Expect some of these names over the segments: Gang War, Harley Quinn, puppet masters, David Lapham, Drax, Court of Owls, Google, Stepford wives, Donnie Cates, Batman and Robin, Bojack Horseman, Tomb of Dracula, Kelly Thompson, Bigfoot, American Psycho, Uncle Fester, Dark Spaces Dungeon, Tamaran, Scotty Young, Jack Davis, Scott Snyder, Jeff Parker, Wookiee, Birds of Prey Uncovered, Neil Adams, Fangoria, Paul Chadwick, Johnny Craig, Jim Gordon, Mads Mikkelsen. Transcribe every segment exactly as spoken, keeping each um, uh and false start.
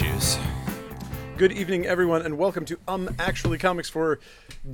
issues. Good evening, everyone, and welcome to Um Actually Comics for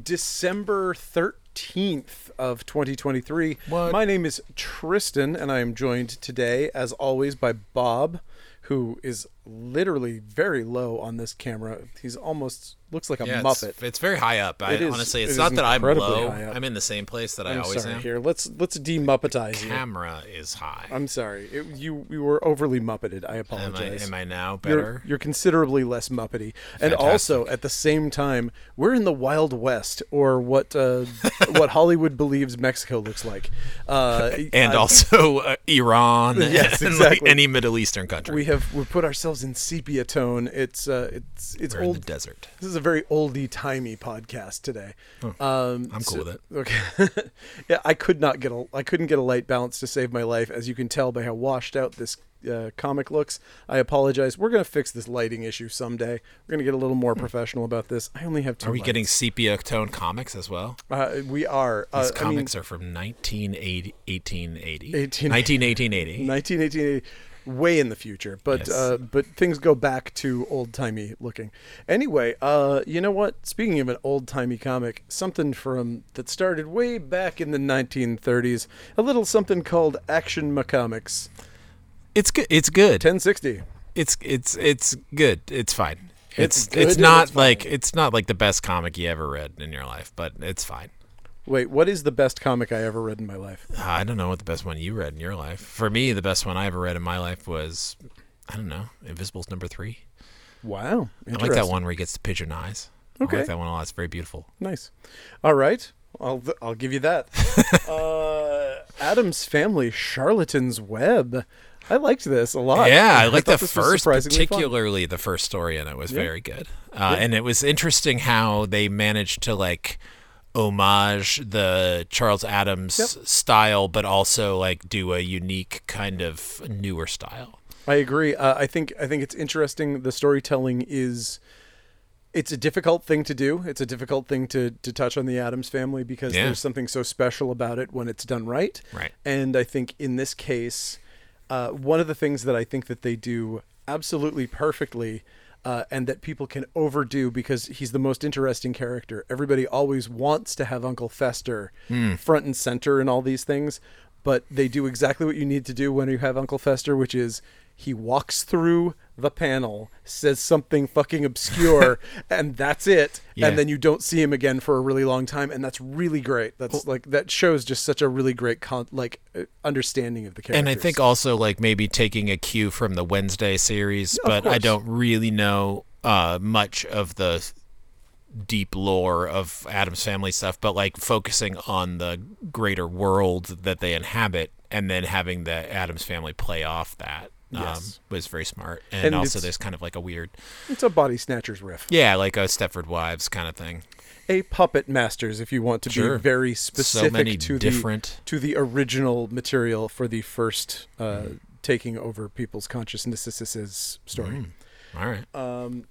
December thirteenth of twenty twenty-three. What? My name is Tristan, and I am joined today, as always, by Bob, who is literally very low on this camera. He's almost looks like a yeah, Muppet. It's, it's very high up. I, it is, honestly, it's it not that I'm low. I'm in the same place that I I'm always sorry, am. Here, let's let's de-Muppetize you. The camera you. is high. I'm sorry. It, you you were overly Muppeted. I apologize. Am I, am I now better? You're, you're considerably less Muppety. Fantastic. And also, at the same time, we're in the Wild West, or what uh, what Hollywood believes Mexico looks like. Uh, and I, also uh, Iran. Yes, and, exactly. Like any Middle Eastern country. We have we put ourselves in sepia tone. It's uh, it's it's We're old in the desert. This is a very oldie timey podcast today. Oh, um, I'm cool so, with it. Okay. yeah, I could not get a I couldn't get a light balance to save my life, as you can tell by how washed out this uh, comic looks. I apologize. We're gonna fix this lighting issue someday. We're gonna get a little more professional about this. I only have two. Are we lights. Getting sepia tone comics as well? Uh, we are. These uh, comics I mean, are from nineteen eighty, eighteen eighty, nineteen eighteen eighty, nineteen eighteen eighty. Way in the future, but yes. uh, but things go back to old-timey looking. Anyway, uh, you know what? Speaking of an old-timey comic, something from that started way back in the nineteen thirties, a little something called Action Comics. It's good. It's good. ten sixty. It's it's it's good. It's fine. It's it's, it's not it's like it's not like the best comic you ever read in your life, but it's fine. Wait, what is the best comic I ever read in my life? I don't know what the best one you read in your life. For me, the best one I ever read in my life was, I don't know, Invisible's number three. Wow. I like that one where he gets the pigeon eyes. Okay. I like that one a lot. It's very beautiful. Nice. All right. I'll I'll give you that. uh, Adam's Family, Charlatan's Web. I liked this a lot. Yeah, I liked I the first, particularly fun. the first story, and it was yeah. very good. Uh, yeah. And it was interesting how they managed to, like, homage the Charles Adams yep. style, but also like do a unique kind of newer style. I agree. Uh, I think I think it's interesting. The storytelling is it's a difficult thing to do. It's a difficult thing to to touch on the Adams family because yeah. there's something so special about it when it's done right. Right. And I think in this case, uh, one of the things that I think that they do absolutely perfectly. Uh, and that people can overdo because he's the most interesting character. Everybody always wants to have Uncle Fester mm. front and center in all these things, but they do exactly what you need to do when you have Uncle Fester, which is he walks through the panel, says something fucking obscure, and that's it. Yeah. And then you don't see him again for a really long time, and that's really great. That's well, like that shows just such a really great con- like uh, understanding of the characters. And I think also like maybe taking a cue from the Wednesday series, yeah, but I don't really know uh, much of the deep lore of Addams family stuff, but like focusing on the greater world that they inhabit, and then having the Addams family play off that. Yes. Um, was very smart. And, and also there's kind of like a weird... It's a body snatchers riff. Yeah, like a Stepford wives kind of thing. A puppet masters, if you want to sure. be very specific so many to, different... the, to the original material for the first uh, mm. taking over people's consciousnesses story. Mm. All right. Um,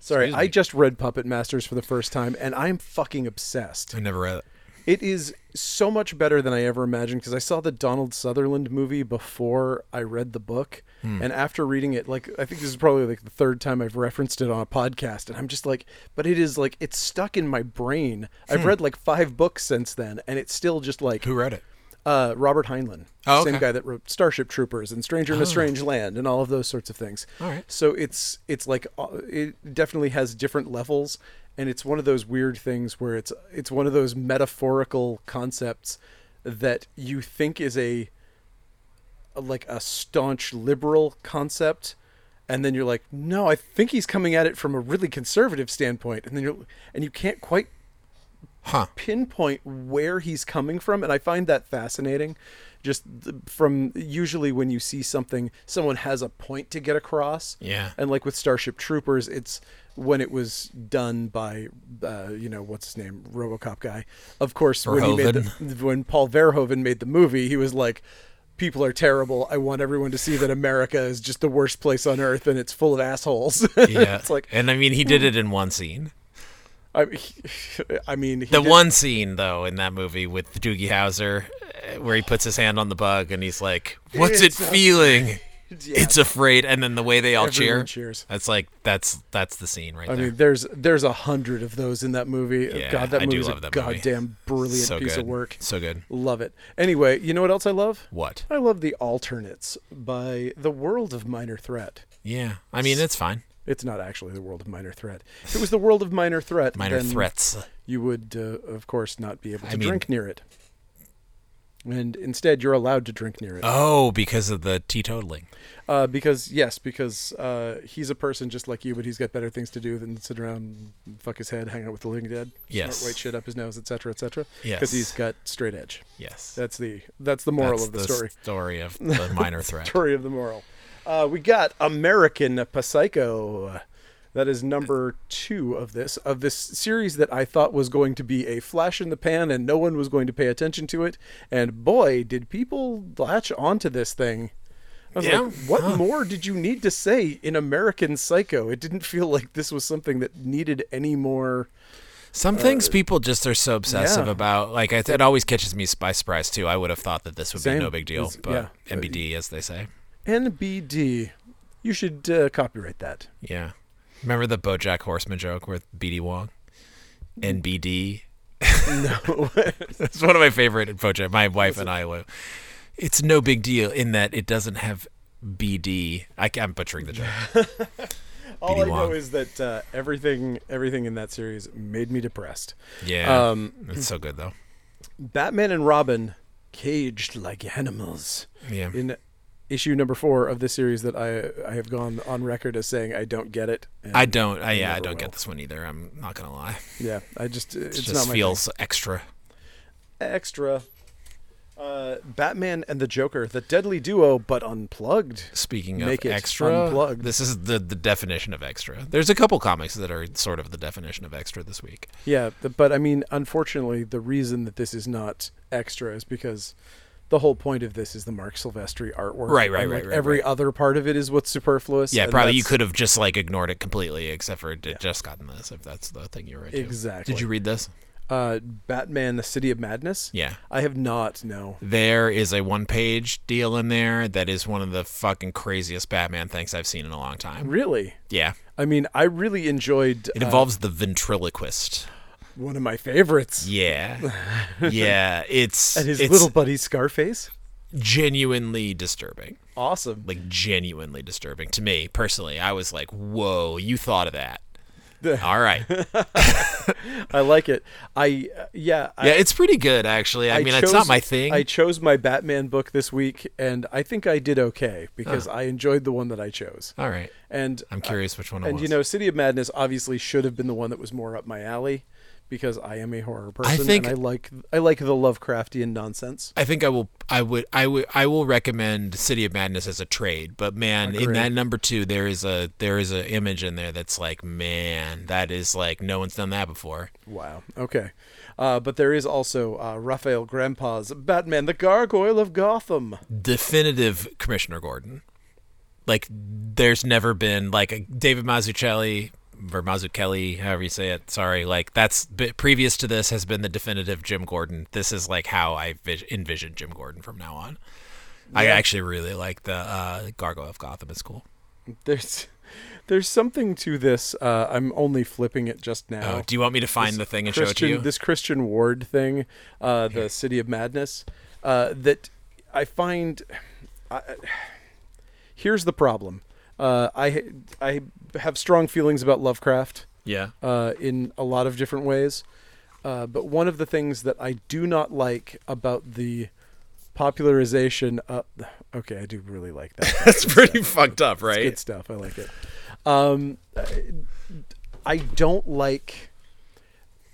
sorry, I just read Puppet Masters for the first time, and I'm fucking obsessed. I never read it. It is so much better than I ever imagined because I saw the Donald Sutherland movie before I read the book. Hmm. And after reading it, like, I think this is probably like the third time I've referenced it on a podcast. And I'm just like, but it is like, it's stuck in my brain. Hmm. I've read like five books since then. And it's still just like. Who read it? Uh, Robert Heinlein. Oh, okay. Same guy that wrote Starship Troopers and Stranger in oh. a Strange Land and all of those sorts of things. All right. So it's, it's like, it definitely has different levels. And it's one of those weird things where it's it's one of those metaphorical concepts that you think is a, a like a staunch liberal concept, and then you're like, no, I think he's coming at it from a really conservative standpoint, and then you're and you can't quite huh. pinpoint where he's coming from, and I find that fascinating. Just from usually when you see something, someone has a point to get across. Yeah. And like with Starship Troopers, it's when it was done by, uh, you know, what's his name, RoboCop guy. Of course, when, he made the, when Paul Verhoeven made the movie, he was like, people are terrible. I want everyone to see that America is just the worst place on earth and it's full of assholes. Yeah. It's like, and I mean, he did it in one scene. I, he, I mean, he the did. one scene though in that movie with Doogie Howser, where he puts his hand on the bug and he's like, "What's it's it feeling?" yeah. It's afraid, and then the way they all Everyone cheer. Cheers. That's like that's that's the scene right I there. I mean, there's there's a hundred of those in that movie. Yeah, God, that movie's a that goddamn movie. brilliant so piece good. of work. So good. Love it. Anyway, you know what else I love? What? I love The Alternates by The World of Minor Threat. Yeah. I mean, it's fine. It's not actually The World of Minor Threat. If it was The World of Minor Threat, minor threats. You would, uh, of course, not be able to I drink mean, near it. And instead, you're allowed to drink near it. Oh, because of the teetotaling. Uh, because, yes, because uh, he's a person just like you, but he's got better things to do than sit around and fuck his head, hang out with the living dead, yes. snort white shit up his nose, et cetera, et cetera. Yes. Because he's got straight edge. Yes. That's the that's the moral that's of the, the story. story of the minor threat. Story of the moral. Uh, we got American Psycho. That is number two of this of this series that I thought was going to be a flash in the pan and no one was going to pay attention to it. And boy, did people latch onto this thing. I was yeah. like, what huh. more did you need to say in American Psycho? It didn't feel like this was something that needed any more. Some uh, things people just are so obsessive yeah. about. Like it, it always catches me by surprise too. I would have thought that this would Same. be no big deal, it's, but yeah. N B D as they say. N B D. You should uh, copyright that. Yeah. Remember the BoJack Horseman joke with B D Wong? N B D? No. That's one of my favorite BoJack. My wife What's and it? I will. It's no big deal in that it doesn't have B D. I, I'm butchering the joke. All B D I Wong. know is that uh, everything everything in that series made me depressed. Yeah. Um, it's so good, though. Batman and Robin, caged like animals. Yeah. In issue number four of this series that I I have gone on record as saying I don't get it. And I don't. I, yeah, I don't will. get this one either. I'm not going to lie. Yeah, I just it's, it's just not my feels thing. extra. Extra. Uh, Batman and the Joker, the deadly duo, but unplugged. Speaking Make of extra, unplugged. This is the, the definition of extra. There's a couple comics that are sort of the definition of extra this week. Yeah, but I mean, unfortunately, the reason that this is not extra is because the whole point of this is the Mark Silvestri artwork. Right, right, and like right, right. Every right. other part of it is what's superfluous. Yeah, probably you could have just like ignored it completely, except for it yeah. just gotten this, if that's the thing you read. Exactly. Did you read this? Uh, Batman, the City of Madness? Yeah. I have not, no. There is a one-page deal in there that is one of the fucking craziest Batman things I've seen in a long time. Really? Yeah. I mean, I really enjoyed... It involves uh, the ventriloquist. One of my favorites. Yeah. Yeah. It's and his it's little buddy Scarface. Genuinely disturbing. Awesome. Like genuinely disturbing to me personally. I was like, whoa, you thought of that. All right. I like it. I uh, yeah. I, yeah, it's pretty good actually. I, I mean, chose, it's not my thing. I chose my Batman book this week and I think I did okay because oh. I enjoyed the one that I chose. All right. And I'm curious which one it uh, was. And you know, City of Madness obviously should have been the one that was more up my alley. Because I am a horror person, I think, and I like I like the Lovecraftian nonsense. I think I will I would I would I will recommend City of Madness as a trade. But man, Agreed. in that number two, there is a there is an image in there that's like, man, that is like no one's done that before. Wow. Okay. Uh, but there is also uh, Raphael Grandpa's Batman, the Gargoyle of Gotham. Definitive Commissioner Gordon. Like there's never been like a David Mazzucchelli. Vermazu Kelly, however you say it. Sorry, like that's previous to this has been the definitive Jim Gordon. This is like how I vis- envision Jim Gordon from now on. Yeah. I actually really like the uh, Gargoyle of Gotham. It's cool. There's, there's something to this. Uh, I'm only flipping it just now. Oh, do you want me to find this the thing and Christian, show it to you? This Christian Ward thing, uh, the City of Madness, uh, that I find. I, here's the problem. Uh, I I have strong feelings about Lovecraft. Yeah. Uh, in a lot of different ways, uh, but one of the things that I do not like about the popularization. Of, okay, I do really like that. That's pretty stuff. fucked up, right? It's good stuff. I like it. Um, I don't like.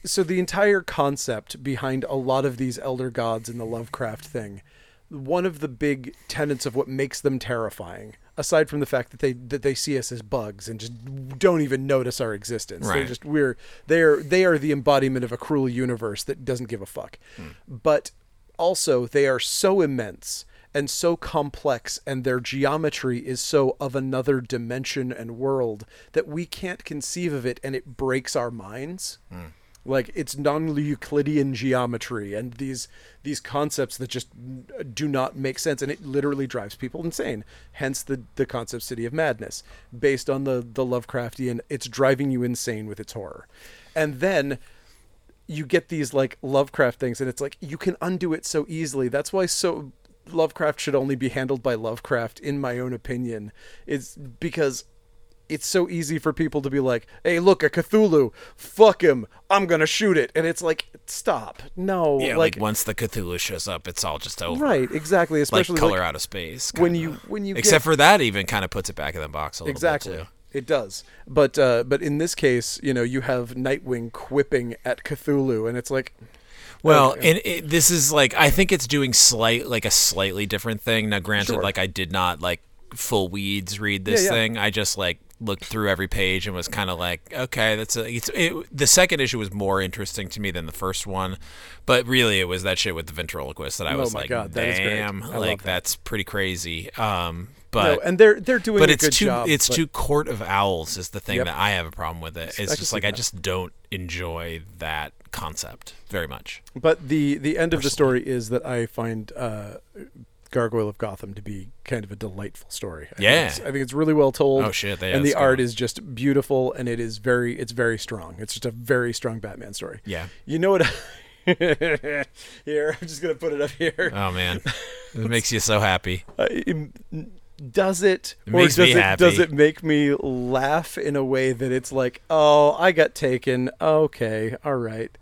So the entire concept behind a lot of these elder gods in the Lovecraft thing, one of the big tenets of what makes them terrifying. Aside from the fact that they that they see us as bugs and just don't even notice our existence, right. They're just we're they are they are the embodiment of a cruel universe that doesn't give a fuck. Mm. But also they are so immense and so complex, and their geometry is so of another dimension and world that we can't conceive of it, and it breaks our minds. Mm. Like, it's non-Euclidean geometry and these these concepts that just do not make sense, and it literally drives people insane. Hence the the concept City of Madness, based on the the Lovecraftian. It's driving you insane with its horror. And then you get these like Lovecraft things, and it's like you can undo it so easily. That's why so Lovecraft should only be handled by Lovecraft, in my own opinion. It's because it's so easy for people to be like, hey, look, a Cthulhu, fuck him, I'm gonna shoot it. And it's like, stop. No. Yeah, like, like once the Cthulhu shows up, it's all just over. Right, exactly. Especially like Color like, Out of Space. Kinda. When you when you Except get... for that even kind of puts it back in the box a little exactly. bit too. It does. But uh, but in this case, you know, you have Nightwing quipping at Cthulhu, and it's like, well, okay. and it, this is like, I think it's doing slight like a slightly different thing. Now, granted, sure. like I did not like full weeds read this yeah, yeah. thing. I just like looked through every page and was kind of like, okay, that's a, it's, it, the second issue was more interesting to me than the first one, but really it was that shit with the ventriloquist that I oh was my like, God, that damn, is great. I like love that. That's pretty crazy. Um, But, no, and they're they're doing but a it's good too, job. It's but... too Court of Owls is the thing yep. that I have a problem with it. It's I just like that. I just don't enjoy that concept very much. But the, the end Personally. of the story is that I find uh, Gargoyle of Gotham to be kind of a delightful story. I yeah, think it's, I think it's really well told. Oh shit, they and the art is just beautiful, and it is very it's very strong. It's just a very strong Batman story. Yeah, you know what? I- here, I'm just gonna put it up here. Oh man, it makes you so happy. I, Does it, it or does it, does it make me laugh in a way that it's like, oh, I got taken. Okay, all right.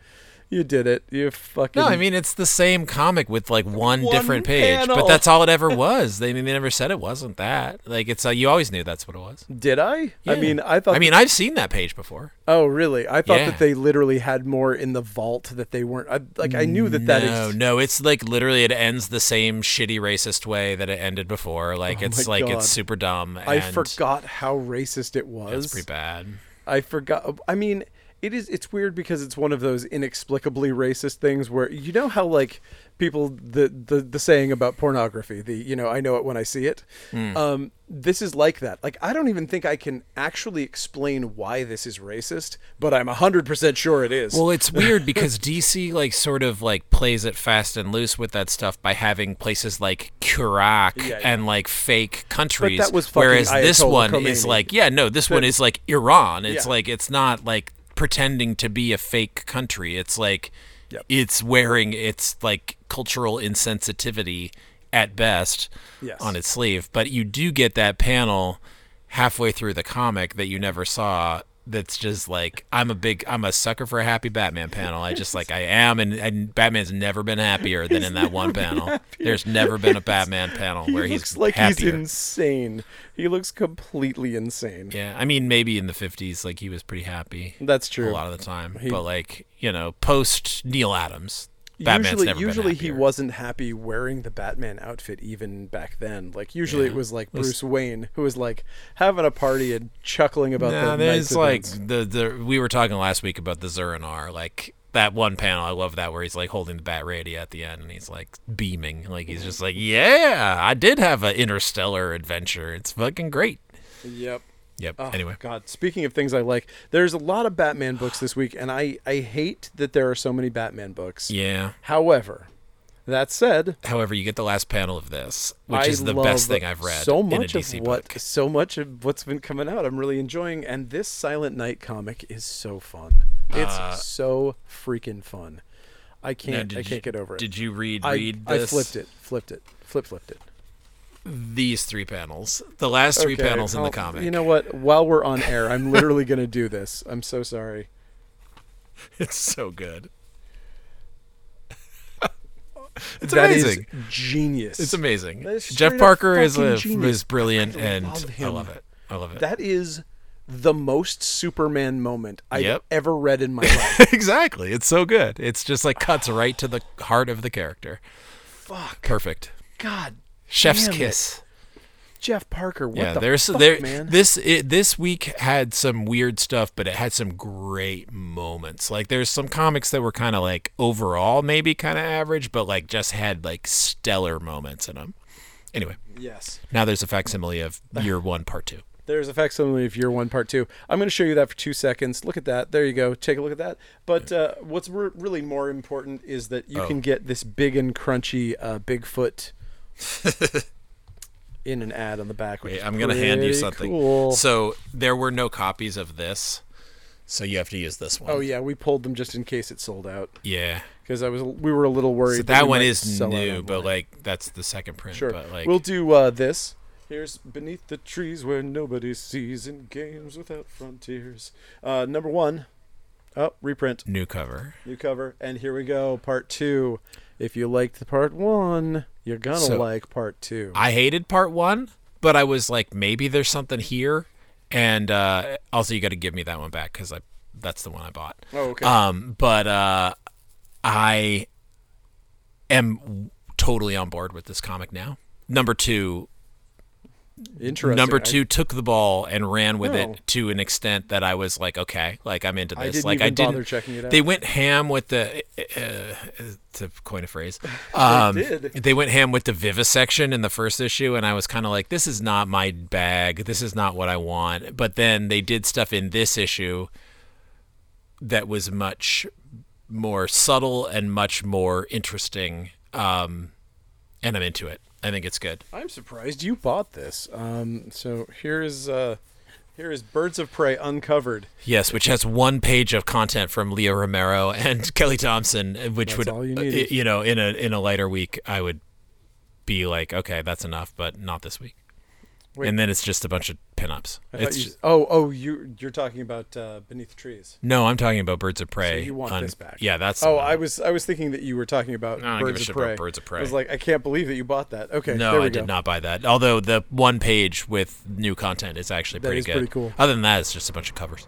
You did it. You fucking... No, I mean, it's the same comic with, like, one, one different page. Panel. But that's all it ever was. They, I mean, they never said it wasn't that. Like, it's uh, you always knew that's what it was. Did I? Yeah. I mean, I thought... I mean, that... I've seen that page before. Oh, really? I thought yeah. that they literally had more in the vault that they weren't... I, like, I knew that that... No, ex- no. It's, like, literally it ends the same shitty racist way that it ended before. Like, oh it's, like, God. It's super dumb. And I forgot how racist it was. It's pretty bad. I forgot... I mean... It is. It's weird because it's one of those inexplicably racist things where, you know how like people the the, the saying about pornography, the you know I know it when I see it. Mm. Um, this is like that. Like I don't even think I can actually explain why this is racist, but I'm a hundred percent sure it is. Well, it's weird because D C like sort of like plays it fast and loose with that stuff by having places like Iraq yeah, yeah. and like fake countries, but that was fucking whereas Ayatollah this one Khomeini. Is like yeah no this but, one is like Iran. It's yeah. like it's not like. Pretending to be a fake country. It's like yep. it's wearing its like cultural insensitivity at best yes. on its sleeve. But you do get that panel halfway through the comic that you never saw. That's just like, I'm a big, I'm a sucker for a happy Batman panel. I just like, I am. And, and Batman's never been happier than he's in that one panel. Happier. There's never been a Batman panel he where looks he's like happier. He's insane. He looks completely insane. Yeah. I mean, maybe in the fifties, like he was pretty happy. That's true. A lot of the time. He, but like, you know, post Neil Adams, Batman's usually, never usually been happier. He wasn't happy wearing the Batman outfit even back then. Like usually yeah. it was like Bruce was, Wayne who was like having a party and chuckling about nah, the there's like the, the we were talking last week about the Zurinar, like that one panel I love that where he's like holding the bat radio at the end and he's like beaming like he's just like yeah I did have an interstellar adventure, it's fucking great. Yep. Yep. Oh, anyway, God. Speaking of things I like, there's a lot of Batman books this week, and I, I hate that there are so many Batman books. Yeah. However, that said, however, you get the last panel of this, which I is the best thing I've read. So much in a D C of what, book. so much of what's been coming out, I'm really enjoying, and this Silent Night comic is so fun. It's uh, so freaking fun. I can't, no, I can't you, get over it. Did you read? I, read this? I flipped it. Flipped it. Flip, flipped it. These three panels, the last three okay, panels in I'll, the comic. You know what? While we're on air, I'm literally going to do this. I'm so sorry. It's so good. It's that amazing. Is genius. It's amazing. Jeff Parker is a, is brilliant, I and love I love it. I love it. That is the most Superman moment I've yep. ever read in my life. Exactly. It's so good. It's just like cuts right to the heart of the character. Fuck. Perfect. God. Chef's Damn kiss. It. Jeff Parker, what yeah, the there's, fuck, there, man? This, it, this week had some weird stuff, but it had some great moments. Like, there's some comics that were kind of, like, overall maybe kind of average, but, like, just had, like, stellar moments in them. Anyway. Yes. Now there's a facsimile of Year One Part Two. There's a facsimile of Year One Part Two. I'm going to show you that for two seconds. Look at that. There you go. Take a look at that. But yeah. uh, what's re- really more important is that you oh. can get this big and crunchy uh, Bigfoot in an ad on the back. Wait, I'm going to hand you something. Cool. So there were no copies of this, so you have to use this one. Oh yeah, we pulled them just in case it sold out. Yeah. Because I was, we were a little worried. So that, that one is new, but like that's the second print. Sure. But, like, we'll do uh, this. Here's Beneath the Trees Where Nobody Sees in Games Without Frontiers. Uh, number one. Oh, reprint. New cover. New cover. And here we go. Part two. If you liked the part one, you're going to so, like part two. I hated part one, but I was like, maybe there's something here. And uh, also, you got to give me that one back because I that's the one I bought. Oh, okay. Um, but uh, I am totally on board with this comic now. Number two. Interesting. Number two I, took the ball and ran with no. it to an extent that I was like, okay, like I'm into this. I didn't like even I didn't bother checking it out. They went ham with the, uh, to coin a phrase, um, they, did. they went ham with the vivisection in the first issue, and I was kind of like, this is not my bag. This is not what I want. But then they did stuff in this issue that was much more subtle and much more interesting, um, and I'm into it. I think it's good. I'm surprised you bought this. Um, so here is uh, here is Birds of Prey Uncovered. Yes, which has one page of content from Leo Romero and Kelly Thompson, which that's would all you, uh, you know in a in a lighter week I would be like, okay, that's enough, but not this week. Wait. And then it's just a bunch of pinups. It's you, just, oh, oh, you you're talking about uh, Beneath the Trees. No, I'm talking about Birds of Prey. So you want on, this back? Yeah, that's. Oh, I was I was thinking that you were talking about no, Birds I give a of shit Prey. About Birds of Prey. I was like, I can't believe that you bought that. Okay, no, there we I go. did not buy that. Although the one page with new content is actually pretty that is good. Pretty cool. Other than that, it's just a bunch of covers.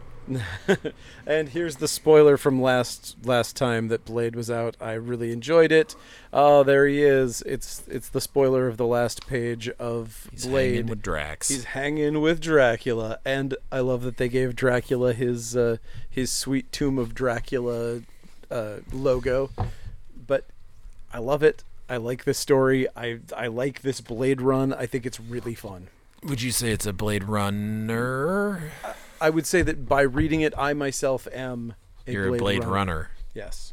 And here's the spoiler from last last time that Blade was out. I really enjoyed it. Oh, there he is. It's it's the spoiler of the last page of He's Blade. He's hanging with Drax. He's hanging with Dracula, and I love that they gave Dracula his uh, his sweet Tomb of Dracula uh, logo. But I love it. I like this story. I I like this Blade run. I think it's really fun. Would you say it's a Blade runner? Uh, I would say that by reading it, I myself am a You're Blade, a Blade runner. runner. Yes.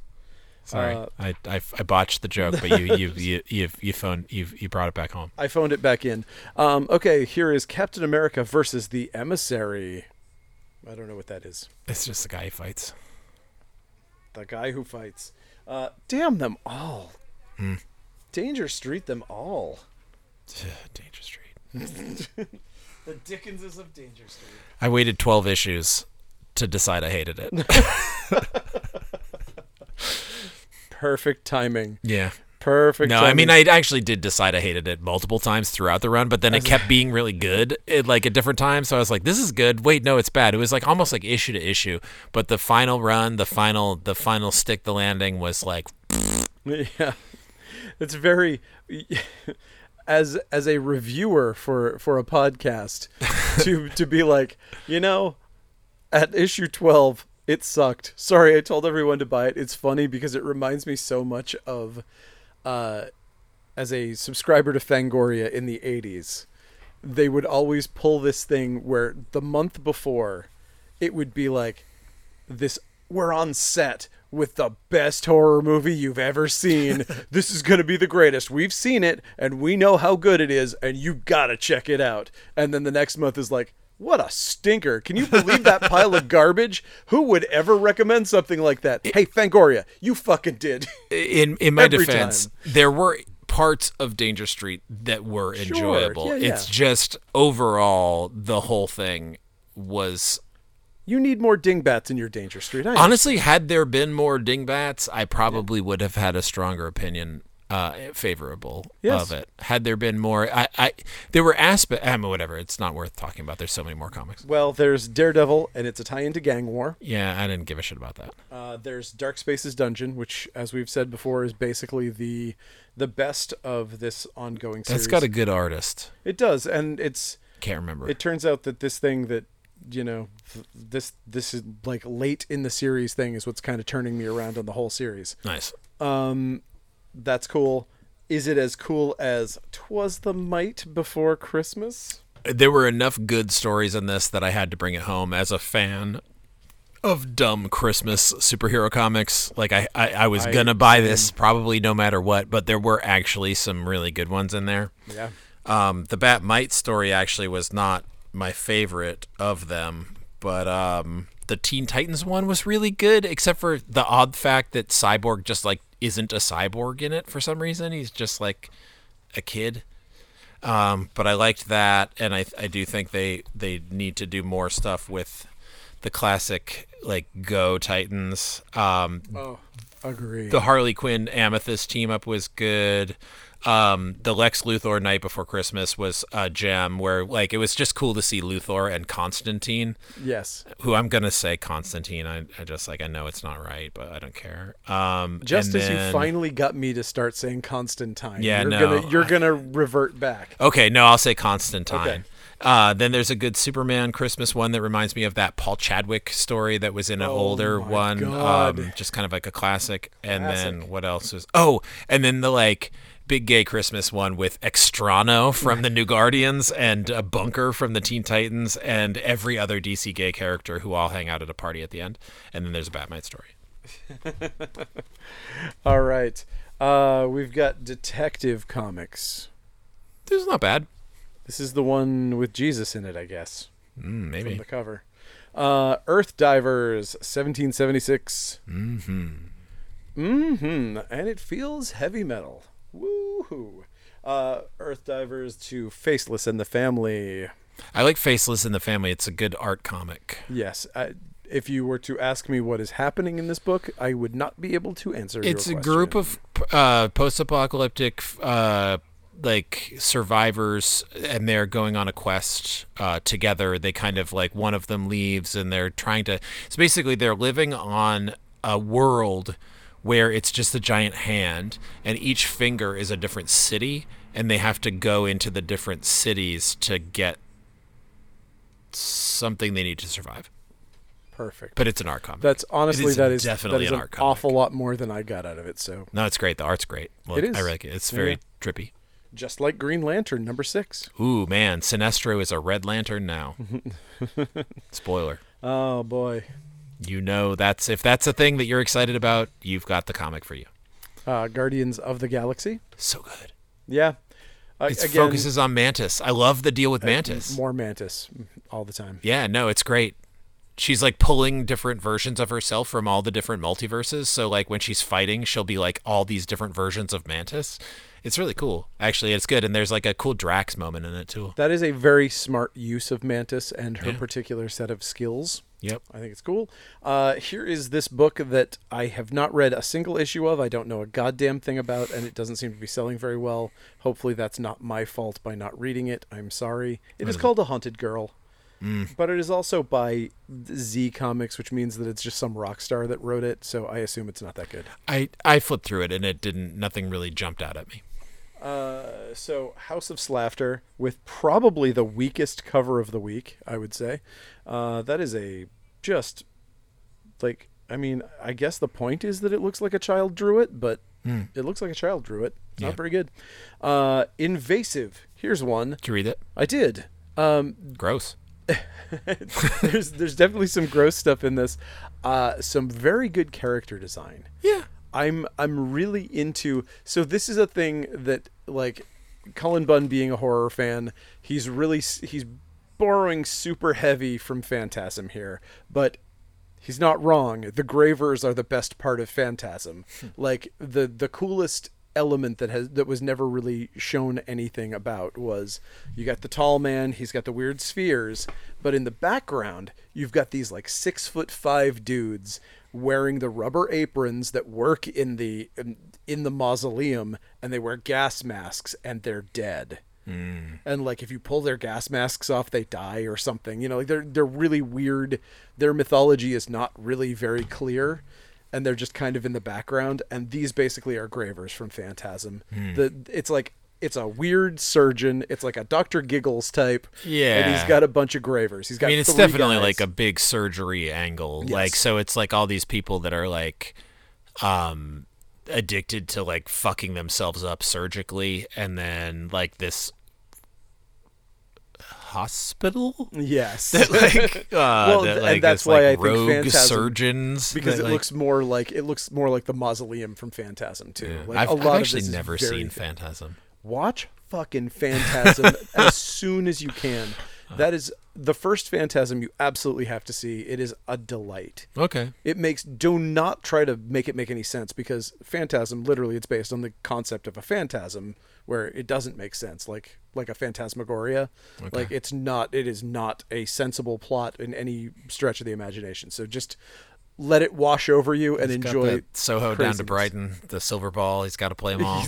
Sorry, uh, I, I I botched the joke, but you you you you you phoned you you brought it back home. I phoned it back in. Um, okay, here is Captain America versus the Emissary. I don't know what that is. It's just the guy who fights. The guy who fights. Uh, damn them all. Mm. Danger Street them all. Danger Street. The Dickenses of Danger Street. I waited twelve issues to decide I hated it. Perfect timing. Yeah. Perfect no, timing. No, I mean, I actually did decide I hated it multiple times throughout the run, but then it kept being really good at, like, at different times. So I was like, this is good. Wait, no, it's bad. It was like almost like issue to issue. But the final run, the final the final stick, the landing was like... Yeah. It's very... As as a reviewer for, for a podcast, to to be like, you know, at issue twelve, it sucked. Sorry, I told everyone to buy it. It's funny because it reminds me so much of, uh, as a subscriber to Fangoria in the eighties, they would always pull this thing where the month before, it would be like, this we're on set with the best horror movie you've ever seen. This is going to be the greatest. We've seen it, and we know how good it is, and you got to check it out. And then the next month is like, what a stinker. Can you believe that pile of garbage? Who would ever recommend something like that? It, hey, Fangoria, you fucking did. In in my defense, time. There were parts of Danger Street that were sure. enjoyable. Yeah, yeah. It's just overall the whole thing was... You need more dingbats in your Danger Street. I Honestly, know. Had there been more dingbats, I probably yeah. would have had a stronger opinion uh, favorable yes. of it. Had there been more... I, I There were aspects... I mean, whatever. It's not worth talking about. There's so many more comics. Well, there's Daredevil, and it's a tie-in to Gang War. Yeah, I didn't give a shit about that. Uh, there's Dark Spaces Dungeon, which, as we've said before, is basically the the best of this ongoing series. That's got a good artist. It does, and it's... Can't remember. It turns out that this thing that... you know, this this is like late in the series thing is what's kind of turning me around on the whole series. Nice. Um, that's cool. Is it as cool as 'Twas the Might Before Christmas? there were enough good stories in this that I had to bring it home as a fan of dumb Christmas superhero comics. Like, I, I, I was I, gonna buy this probably no matter what, but there were actually some really good ones in there. Yeah. Um, the Bat-Mite story actually was not my favorite of them, but um, the Teen Titans one was really good, except for the odd fact that Cyborg just, like, isn't a cyborg in it for some reason. He's just, like, a kid. Um, but I liked that, and I I do think they, they need to do more stuff with the classic, like, Go Titans. Um, oh, agree. The Harley Quinn Amethyst team-up was good. Um, the Lex Luthor Night Before Christmas was a gem where, like, it was just cool to see Luthor and Constantine. Yes. Who I'm going to say Constantine. I, I just, like, I know it's not right, but I don't care. Um, just as then, you finally got me to start saying Constantine. Yeah, you're no. Gonna, you're going to revert back. Okay, no, I'll say Constantine. Okay. Uh, then there's a good Superman Christmas one that reminds me of that Paul Chadwick story that was in an oh older one. Um, just kind of like a classic. And classic. Then what else was... Oh, and then the, like... Big Gay Christmas one with Extrano from the New Guardians and a Bunker from the Teen Titans and every other D C gay character who all hang out at a party at the end. And then there's a Batman story. All right. Uh, we've got Detective Comics. This is not bad. This is the one with Jesus in it, I guess. Mm, maybe. From the cover. Uh, Earth Divers, seventeen seventy-six. Mm-hmm. Mm-hmm. And it feels heavy metal. Woohoo! Uh, Earth Divers to Faceless and the Family. I like Faceless and the Family. It's a good art comic. Yes. I, if you were to ask me what is happening in this book, I would not be able to answer. It's your a question. Group of uh, post-apocalyptic uh, like survivors, and they're going on a quest uh, together. They kind of like one of them leaves, and they're trying to. So basically, they're living on a world where it's just a giant hand, and each finger is a different city, and they have to go into the different cities to get something they need to survive. Perfect. But it's an art comic. That's honestly, that is definitely that is an, an art comic. Awful lot more than I got out of it. So no, it's great. The art's great. Well, it is. I like it. It's very yeah. trippy. Just like Green Lantern number six. Ooh man, Sinestro is a Red Lantern now. Spoiler. Oh boy. You know, that's if that's a thing that you're excited about, you've got the comic for you. Uh, Guardians of the Galaxy. So good. Yeah. Uh, it focuses on Mantis. I love the deal with Mantis. Uh, more Mantis all the time. Yeah, no, it's great. She's like pulling different versions of herself from all the different multiverses. So like when she's fighting, she'll be like all these different versions of Mantis. It's really cool. Actually, it's good. And there's like a cool Drax moment in it too. That is a very smart use of Mantis and her yeah. particular set of skills. Yep. I think it's cool. Uh, here is this book that I have not read a single issue of. I don't know a goddamn thing about, and it doesn't seem to be selling very well. Hopefully that's not my fault by not reading it. I'm sorry. It is called A Haunted Girl, mm. but it is also by Z Comics, which means that it's just some rock star that wrote it, so I assume it's not that good. I, I flipped through it, and it didn't. Nothing really jumped out at me. Uh, so House of Slaughter with probably the weakest cover of the week, I would say. Uh, that is a just like, I mean, I guess the point is that it looks like a child drew it, but mm. it looks like a child drew it. It's yeah. not very good. Uh, Invasive. Here's one. Did you read it? I did. Um, gross. there's, there's definitely some gross stuff in this. Uh, some very good character design. Yeah. I'm I'm really into... So this is a thing that, like, Cullen Bunn being a horror fan, he's really... He's borrowing super heavy from Phantasm here, but he's not wrong. The Gravers are the best part of Phantasm. Like, the, the coolest element that has that was never really shown anything about was you got the tall man, he's got the weird spheres, but in the background, you've got these, like, six foot five dudes... wearing the rubber aprons that work in the in, in the mausoleum, and they wear gas masks, and they're dead. Mm. And like if you pull their gas masks off, they die or something. You know, like they're they're really weird. Their mythology is not really very clear, and they're just kind of in the background. And these basically are Gravers from Phantasm. Mm. The it's like it's a weird surgeon. It's like a Doctor Giggles type. Yeah. And he's got a bunch of Gravers. He's got I mean, it's definitely guys. Like a big surgery angle. Yes. Like, so it's like all these people that are like um, addicted to like fucking themselves up surgically. And then like this hospital? Yes. That, like, uh, well, that, like, and that's why like I rogue think Phantasm, surgeons because that, it like, looks more like it looks more like the mausoleum from Phantasm too. Yeah. Like, I've, a lot I've of actually never seen good. Phantasm. Watch fucking Phantasm as soon as you can. That is the first Phantasm you absolutely have to see. It is a delight. Okay. It makes, do not try to make it make any sense, because Phantasm, literally, it's based on the concept of a phantasm where it doesn't make sense, like like a phantasmagoria. Okay. Like, it's not, it is not a sensible plot in any stretch of the imagination. So just let it wash over you and he's enjoy got the Soho craziness. Down to Brighton, the silver ball, he's got to play them all.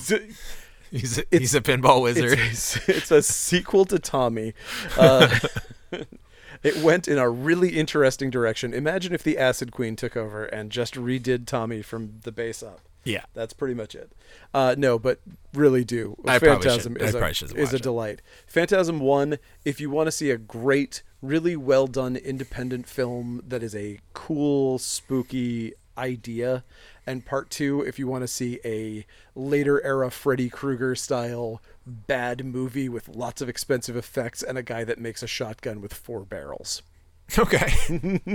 He's a, he's a pinball wizard. It's, it's a sequel to Tommy. Uh, it went in a really interesting direction. Imagine if the Acid Queen took over and just redid Tommy from the base up. Yeah. That's pretty much it. Uh, no, but really do. I Phantasm is, I a, is a delight. Phantasm one, if you want to see a great, really well-done independent film that is a cool, spooky idea. And part two, if you want to see a later era Freddy Krueger style bad movie with lots of expensive effects and a guy that makes a shotgun with four barrels. Okay.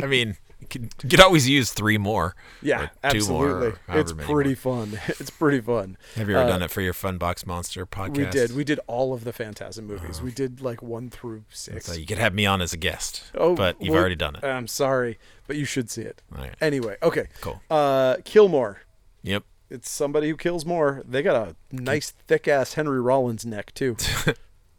I mean, you could, you could always use three more. Yeah, absolutely. More, it's pretty more. fun. It's pretty fun. Have you ever uh, done it for your Funbox Monster podcast? We did. We did all of the Phantasm movies. Oh. We did like one through six. So you could have me on as a guest, oh, but you've well, already done it. I'm sorry, but you should see it. All right. Anyway, okay. Cool. Uh, kill more. Yep. It's somebody who kills more. They got a nice, thick-ass Henry Rollins neck, too.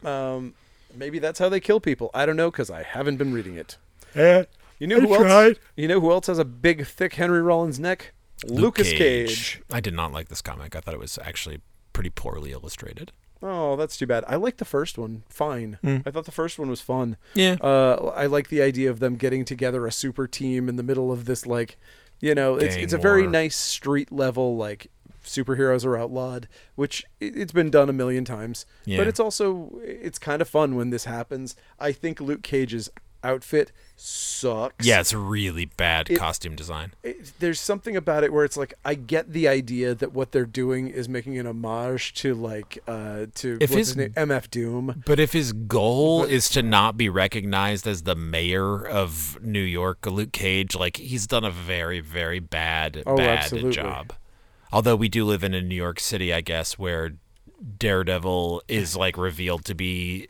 um, maybe that's how they kill people. I don't know, because I haven't been reading it. Uh, you know I who tried. else? You know who else has a big, thick Henry Rollins neck? Luke Lucas Cage. Cage. I did not like this comic. I thought it was actually pretty poorly illustrated. Oh, that's too bad. I liked the first one. Fine. Mm. I thought the first one was fun. Yeah. Uh, I like the idea of them getting together a super team in the middle of this, like, you know, Gang it's it's war. a very nice street level, like, superheroes are outlawed, which it's been done a million times. Yeah. But it's also, it's kind of fun when this happens. I think Luke Cage's outfit sucks. Yeah, it's really bad it, costume design. It, there's something about it where it's like, I get the idea that what they're doing is making an homage to like uh to if what's his name, M F Doom. But if his goal but, is to not be recognized as the mayor of New York, Luke Cage, like he's done a very, very bad, oh, bad absolutely. job. Although we do live in a New York City, I guess, where Daredevil is like revealed to be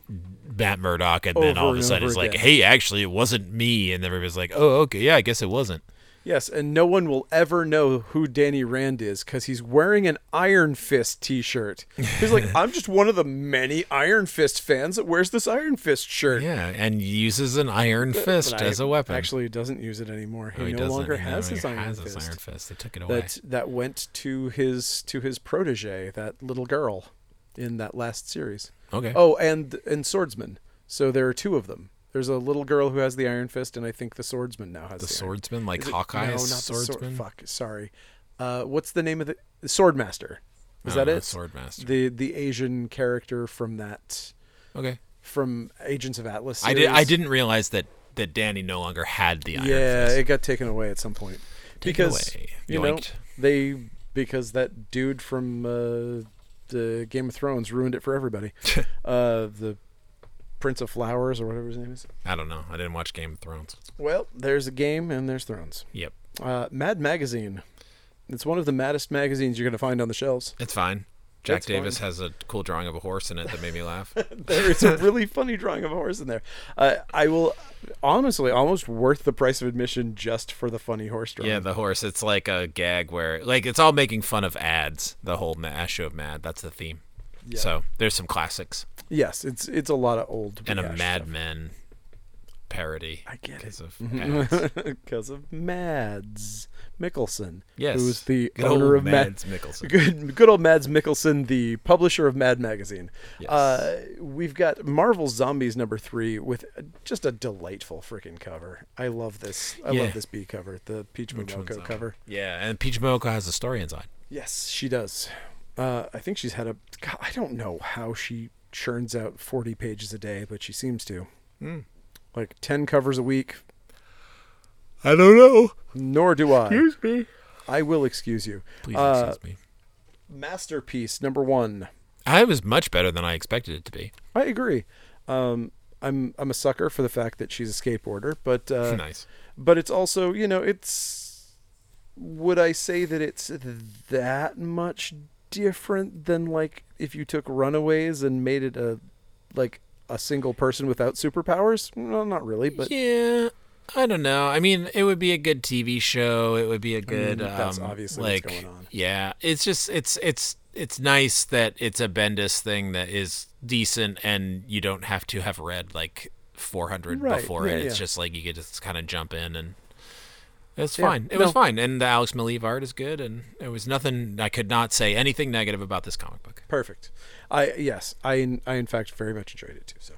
Matt Murdock, and then over all of a sudden it's like, again. hey, actually, it wasn't me. And everybody's like, oh, okay, yeah, I guess it wasn't. Yes, and no one will ever know who Danny Rand is because he's wearing an Iron Fist t-shirt. He's like, I'm just one of the many Iron Fist fans that wears this Iron Fist shirt. Yeah, and uses an Iron Fist but as I, a weapon. Actually, he doesn't use it anymore. He, oh, he no longer he has, no his, iron has his Iron Fist. They took it away. That, that went to his to his protege, that little girl in that last series. Okay. Oh, and and swordsman. So there are two of them. There's a little girl who has the Iron Fist, and I think the swordsman now has the, the swordsman, like Hawkeye. No, not swordsman. The sword. Fuck. Sorry. Uh, what's the name of the Swordmaster? Is that know, it? Swordmaster. The the Asian character from that. Okay. From Agents of Atlas series. I did. I didn't realize that, that Danny no longer had the Iron yeah, Fist. Yeah, it got taken away at some point. Taken because away. you know they because that dude from. Uh, The Game of Thrones ruined it for everybody. uh, the Prince of Flowers or whatever his name is. I don't know. I didn't watch Game of Thrones. Well, there's a game and there's Thrones. Yep. Uh, Mad Magazine. It's one of the maddest magazines you're going to find on the shelves. It's fine. Jack That's Davis fine. has a cool drawing of a horse in it that made me laugh. There is a really funny drawing of a horse in there. Uh, I will, honestly, almost worth the price of admission just for the funny horse drawing. Yeah, the horse. It's like a gag where, like, it's all making fun of ads. The whole Ash of Mad. That's the theme. Yeah. So there's some classics. Yes, it's it's a lot of old and a Mad Men parody. I get it because of, of Mads Mikkelsen. Yes, who's the good owner of Mads Mad- Mikkelsen. Good, good old Mads Mikkelsen, the publisher of Mad Magazine. Yes. Uh, we've got Marvel Zombies number three with just a delightful freaking cover. I love this. I yeah. love this B cover, the Peach Momoko cover. Yeah, and Peach Momoko has a story inside. Yes, she does. Uh, I think she's had a. God, I don't know how she churns out forty pages a day, but she seems to. Mm. Like ten covers a week. I don't know. Nor do I. Excuse me. I will excuse you. Please uh, excuse me. Masterpiece number one. I was much better than I expected it to be. I agree. Um, I'm I'm a sucker for the fact that she's a skateboarder, but uh, nice. But it's also, you know, it's, would I say that it's that much different than like if you took Runaways and made it a like a single person without superpowers? Well, not really, but yeah, I don't know. I mean, it would be a good T V show. It would be a good. I mean, that's um, obviously like, what's going on. Yeah, it's just it's it's. It's nice that it's a Bendis thing that is decent and you don't have to have read like four hundred right, before yeah, it. It's yeah. just like you could just kind of jump in and it's yeah, fine. It no. was fine. And the Alex Maleev art is good. And it was nothing, I could not say anything negative about this comic book. Perfect. I, yes, I, I in fact very much enjoyed it too. So,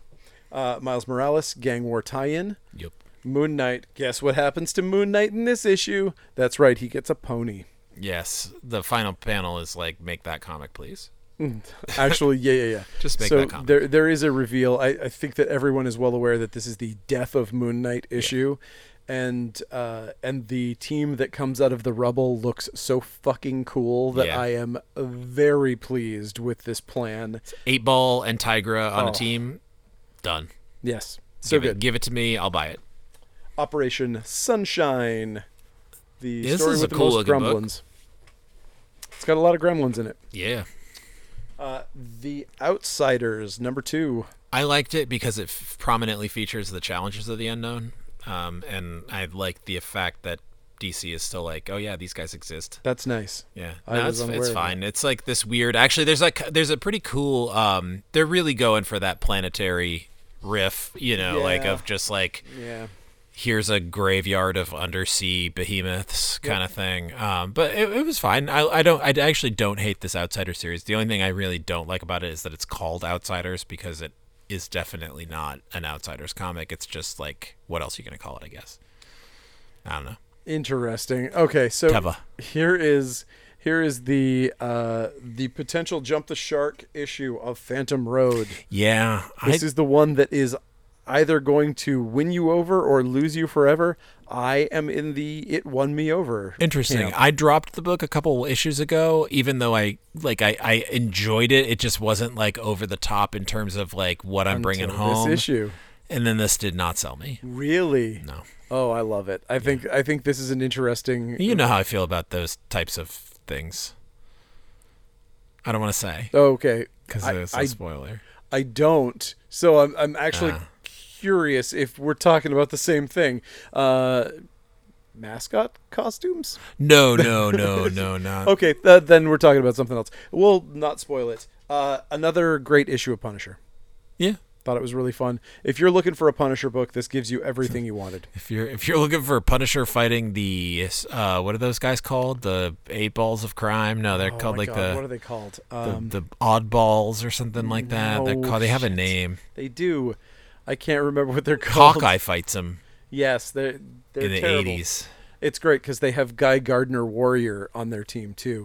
uh, Miles Morales, Gang War tie-in. Yep. Moon Knight. Guess what happens to Moon Knight in this issue? That's right. He gets a pony. Yes, the final panel is like, make that comic, please. Actually, yeah, yeah, yeah. Just make so that comic. There, there is a reveal. I, I think that everyone is well aware that this is the death of Moon Knight issue. Yeah. And uh, and the team that comes out of the rubble looks so fucking cool that yeah. I am very pleased with this plan. It's eight Ball and Tigra on oh. a team. Done. Yes. So give good. It, give it to me. I'll buy it. Operation Sunshine. The this story is with a the cool most gremlins. Book. It's got a lot of gremlins in it. Yeah. Uh, the Outsiders, number two. I liked it because it f- prominently features the challenges of the unknown. Um, and I like the fact that D C is still like, oh yeah, these guys exist. That's nice. Yeah. I no, it's, it's fine. It's like this weird, actually there's like, there's a pretty cool, um, they're really going for that planetary riff, you know, yeah. like of just like, yeah. here's a graveyard of undersea behemoths kind yep. of thing. Um, but it, it was fine. I, I don't, I actually don't hate this Outsider series. The only thing I really don't like about it is that it's called Outsiders because it is definitely not an Outsiders comic. It's just like, what else are you going to call it, I guess? I don't know. Interesting. Okay. So Teva. here is, here is the, uh, the potential jump the shark issue of Phantom Road. Yeah. This I... is the one that is either going to win you over or lose you forever. I am in the it won me over. Interesting. You know. I dropped the book a couple issues ago, even though I like I, I enjoyed it. It just wasn't like over the top in terms of like what I'm Until bringing home. This issue. And then this did not sell me. Really? No. Oh, I love it. I yeah. think I think this is an interesting. You know how I feel about those types of things. I don't want to say. Oh, okay. Because it's a spoiler. I don't. So I'm I'm actually. Uh. curious if we're talking about the same thing. Uh mascot costumes? No, no, no, no, not. Okay, th- then we're talking about something else. We'll not spoil it. Uh another great issue of Punisher. Yeah. Thought it was really fun. If you're looking for a Punisher book, this gives you everything you wanted. If you're if you're looking for Punisher fighting the uh what are those guys called? The eight balls of crime? No, they're oh called like God. the what are they called? Um the, the oddballs or something like that. No, they're called, they have a name. They do. I can't remember what they're called. Hawkeye fights them. Yes, they're, they're in the terrible. eighties. It's great because they have Guy Gardner Warrior on their team too.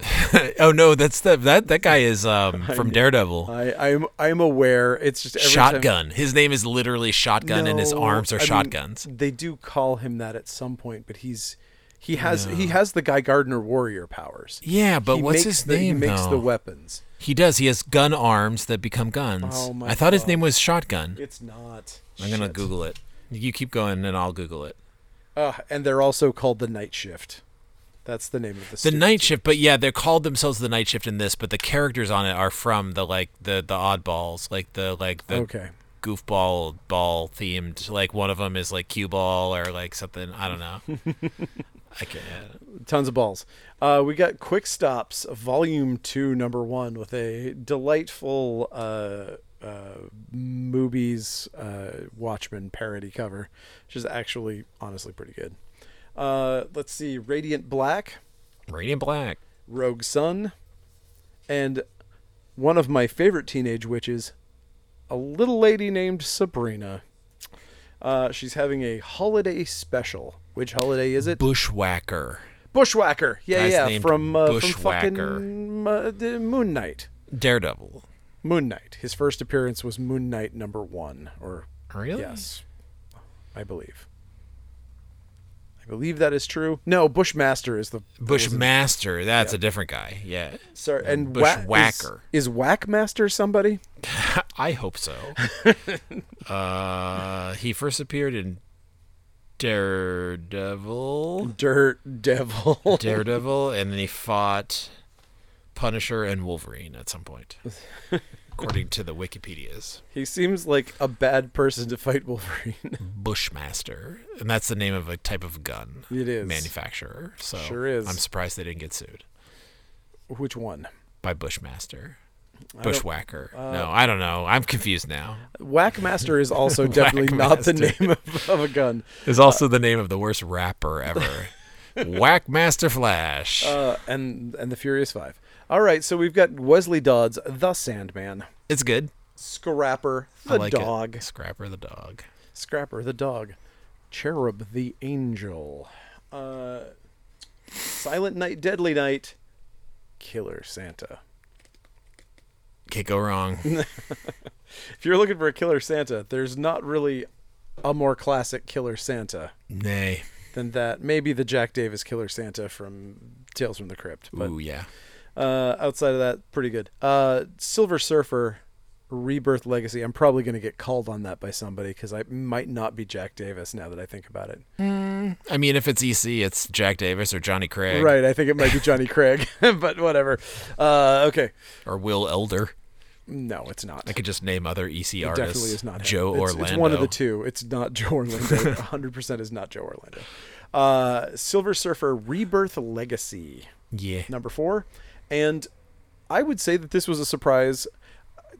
oh no, that's the that that guy is um, from I, Daredevil. I, I'm I'm aware. It's just every Shotgun. Time... His name is literally Shotgun, no, and his arms are I shotguns. Mean, they do call him that at some point, but he's he has no. he has the Guy Gardner Warrior powers. Yeah, but he what's his the, name? He makes though? the weapons. He does. He has gun arms that become guns. Oh my I thought God. his name was Shotgun. It's not. I'm Shit. gonna Google it. You keep going, and I'll Google it. Uh, and they're also called the Night Shift. That's the name of the. The Night team. Shift, but yeah, they're called themselves the Night Shift in this, but the characters on it are from the like the, the oddballs, like the like the okay. goofball ball themed. Like one of them is like cue ball or like something. I don't know. I can't. Tons of balls. Uh, we got Quick Stops, Volume Two, Number One, with a delightful uh, uh, movies uh, Watchmen parody cover, which is actually honestly pretty good. Uh, let's see, Radiant Black, Radiant Black, Rogue Sun, and one of my favorite teenage witches, a little lady named Sabrina. Uh, she's having a holiday special. Which holiday is it? Bushwhacker. Bushwhacker. Yeah, Guy's yeah. From, uh, from fucking uh, Moon Knight. Daredevil. Moon Knight. His first appearance was Moon Knight number one. Or, really? Yes. I believe. I I believe that is true. No, Bushmaster is the... Bushmaster, that's yeah. a different guy, yeah. Sorry, and Bushwhacker. Is, is Whackmaster somebody? I hope so. uh, he first appeared in Daredevil. Daredevil. Daredevil, and then he fought Punisher and Wolverine at some point. According to the Wikipedias. He seems like a bad person to fight Wolverine. Bushmaster. And that's the name of a type of gun. It is. Manufacturer. So sure is. I'm surprised they didn't get sued. Which one? By Bushmaster. I Bushwhacker. Uh, no, I don't know. I'm confused now. Whackmaster is also definitely not the name of, of a gun. It's also uh, the name of the worst rapper ever. Whackmaster Flash. Uh, and, and the Furious Five. All right, so we've got Wesley Dodd's The Sandman. It's good. Scrapper the I like dog. It. Scrapper the dog. Scrapper the dog. Cherub the angel. Uh, Silent Night, Deadly Night. Killer Santa. Can't go wrong. If you're looking for a Killer Santa, there's not really a more classic Killer Santa. Nay. Than that. Maybe the Jack Davis Killer Santa from Tales from the Crypt. But ooh, yeah. Uh, outside of that, pretty good. Uh, Silver Surfer, Rebirth Legacy. I'm probably going to get called on that by somebody because I might not be Jack Davis now that I think about it. Mm, I mean, if it's E C, it's Jack Davis or Johnny Craig. Right, I think it might be Johnny Craig, but whatever. Uh, okay. Or Will Elder. No, it's not. I could just name other E C it artists. It definitely is not Joe it's, Orlando. It's one of the two. It's not Joe Orlando. one hundred percent is not Joe Orlando. Uh, Silver Surfer, Rebirth Legacy. Yeah. Number four. And I would say that this was a surprise.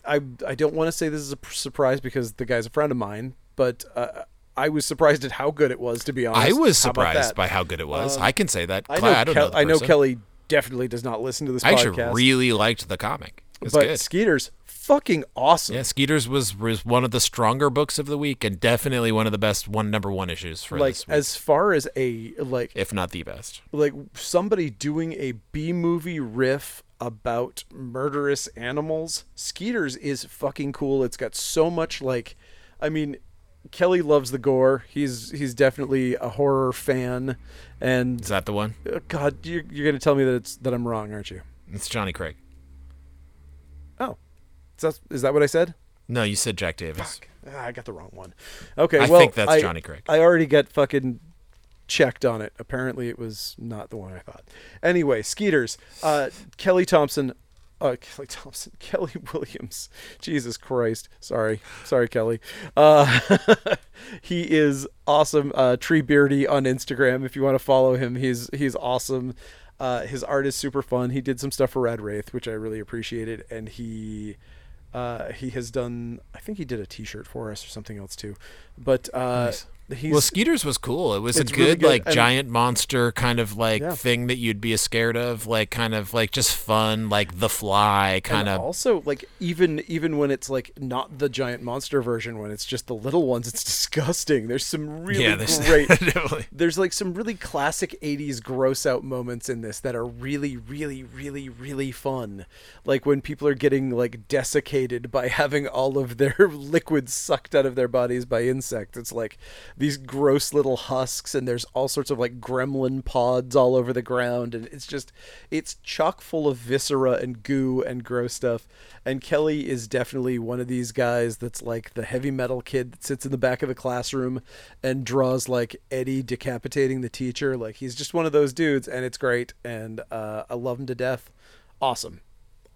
I I don't want to say this is a p- surprise because the guy's a friend of mine, but uh, I was surprised at how good it was, to be honest. I was surprised how by how good it was. Um, I can say that. I know, I, don't Ke- know, I know Kelly definitely does not listen to this I podcast. I actually really liked the comic. It's but good. Skeeter's fucking awesome. Yeah, Skeeter's was, was one of the stronger books of the week and definitely one of the best one number one issues for like, this week. As far as a like if not the best. Like somebody doing a B movie riff about murderous animals, Skeeter's is fucking cool. It's got so much like I mean Kelly loves the gore. He's he's definitely a horror fan and is that the one? God, you you're going to tell me that it's that I'm wrong, aren't you? It's Johnny Craig. Oh, is that, is that what I said? No, you said Jack Davis. Fuck. Ah, I got the wrong one. Okay, I well, think that's I, Johnny Craig. I already got fucking checked on it. Apparently, it was not the one I thought. Anyway, Skeeters, uh, Kelly Thompson, uh, Kelly Thompson, Kelly Williams. Jesus Christ, sorry, sorry, Kelly. Uh, he is awesome. Uh, Tree Beardy on Instagram. If you want to follow him, he's he's awesome. Uh, his art is super fun. He did some stuff for Rad Wraith, which I really appreciated, and he uh, he has done. I think he did a T-shirt for us or something else too. But uh, nice. he's, well, Skeeters was cool. It was a good, really good like and, giant monster kind of like yeah. thing that you'd be scared of, like kind of like just fun, like The Fly kind and of. Also, like even even when it's like not the giant monster version, when it's just the little ones, it's disgusting. There's some really yeah, there's, great. There's like some really classic eighties gross out moments in this that are really, really, really, really fun. Like when people are getting like desiccated by having all of their liquids sucked out of their bodies by insects. It's like these gross little husks, and there's all sorts of like gremlin pods all over the ground, and it's just it's chock full of viscera and goo and gross stuff. And Kelly is definitely one of these guys that's like the heavy metal kid that sits in the back of the classroom and draws like Eddie decapitating the teacher. Like he's just one of those dudes, and it's great, and uh, I love him to death. Awesome.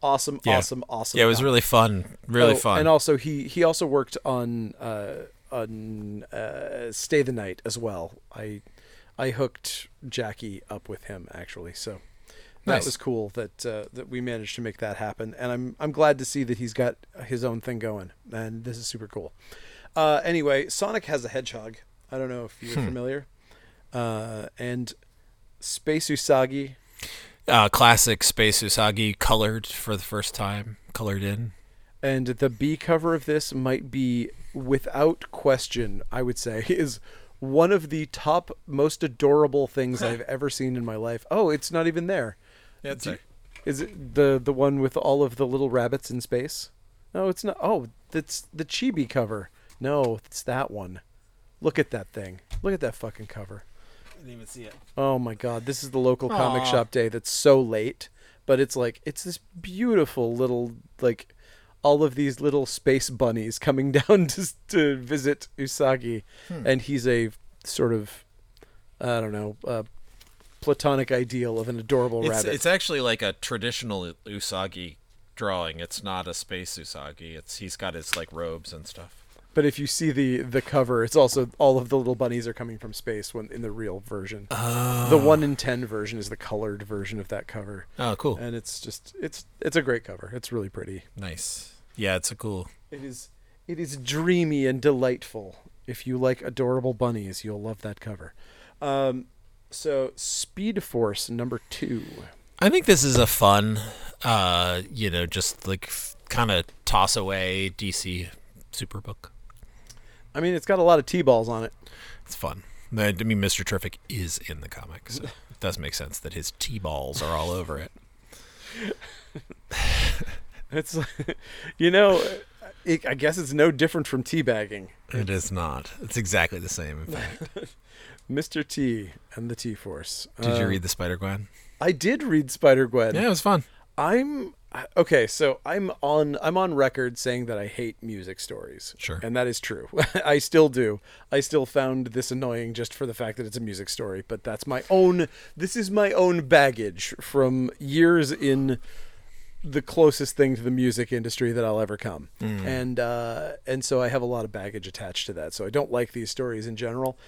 Awesome, yeah. awesome, awesome. Yeah, it was awesome. really fun. Really oh, fun. And also he he also worked on uh on uh, Stay the Night as well. I I hooked Jackie up with him actually, so that nice. was cool that uh, that we managed to make that happen. And I'm I'm glad to see that he's got his own thing going, and this is super cool. Uh, anyway, Sonic has a Hedgehog. I don't know if you're hmm. familiar. Uh, and Space Usagi. Uh, classic Space Usagi, colored for the first time, colored in. And the B cover of this might be, without question, I would say, is one of the top most adorable things I've ever seen in my life. Oh, it's not even there. Yeah, it's Do, right. Is it the, the one with all of the little rabbits in space? No, it's not. Oh, that's the Chibi cover. No, it's that one. Look at that thing. Look at that fucking cover. didn't even see it. Oh my God, this is the local Aww. comic shop day that's so late, but it's like, it's this beautiful little, like, all of these little space bunnies coming down to to visit Usagi, hmm. and he's a sort of, I don't know, uh, platonic ideal of an adorable it's, rabbit. It's actually like a traditional Usagi drawing. It's not a space Usagi. It's he's got his like robes and stuff. But if you see the, the cover, it's also all of the little bunnies are coming from space when in the real version. Oh. The one in ten version is the colored version of that cover. Oh, cool! And it's just it's it's a great cover. It's really pretty. Nice. Yeah, it's a cool. It is it is dreamy and delightful. If you like adorable bunnies, you'll love that cover. Um, so Speed Force number two. I think this is a fun, uh, you know, just like f- kind of toss away D C Superbook. I mean, it's got a lot of T-balls on it. It's fun. I mean, Mister Terrific is in the comic, so it does make sense that his T-balls are all over it. It's, you know, it, I guess it's no different from teabagging. It is not. It's exactly the same, in fact. Mister T and the T-Force. Did uh, you read the Spider-Gwen? I did read Spider-Gwen. Yeah, it was fun. I'm... Okay, so I'm on I'm on record saying that I hate music stories. Sure. And that is true. I still do. I still found this annoying just for the fact that it's a music story, but that's my own this is my own baggage from years in the closest thing to the music industry that I'll ever come. Mm. And uh, and so I have a lot of baggage attached to that. So I don't like these stories in general,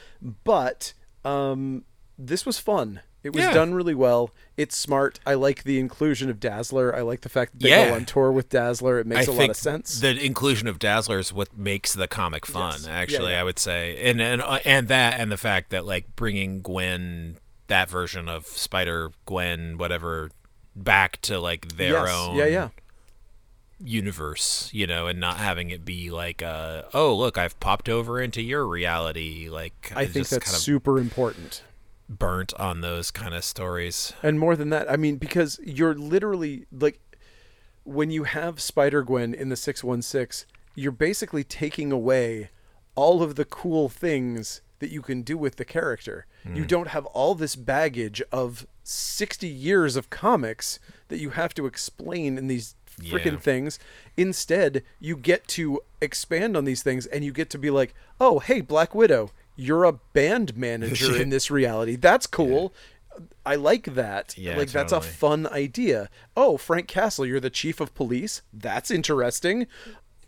but um, this was fun. It was yeah. done really well. It's smart. I like the inclusion of Dazzler. I like the fact that they yeah. go on tour with Dazzler. It makes I a lot of sense. The inclusion of Dazzler is what makes the comic fun, yes. actually, yeah, yeah. I would say. And and uh, and that and the fact that like bringing Gwen, that version of Spider-Gwen, whatever, back to like their yes. own yeah, yeah. universe, you know, and not having it be like, uh, oh, look, I've popped over into your reality. Like I think that's kind of super important. Burnt on those kind of stories. And more than that, I mean, because you're literally like when you have Spider-Gwen in the six one six, you're basically taking away all of the cool things that you can do with the character. Mm. You don't have all this baggage of sixty years of comics that you have to explain in these freaking yeah. things. Instead, you get to expand on these things and you get to be like, oh, hey, Black Widow, you're a band manager in this reality. That's cool. Yeah. I like that. Yeah, like, totally. That's a fun idea. Oh, Frank Castle, you're the chief of police. That's interesting.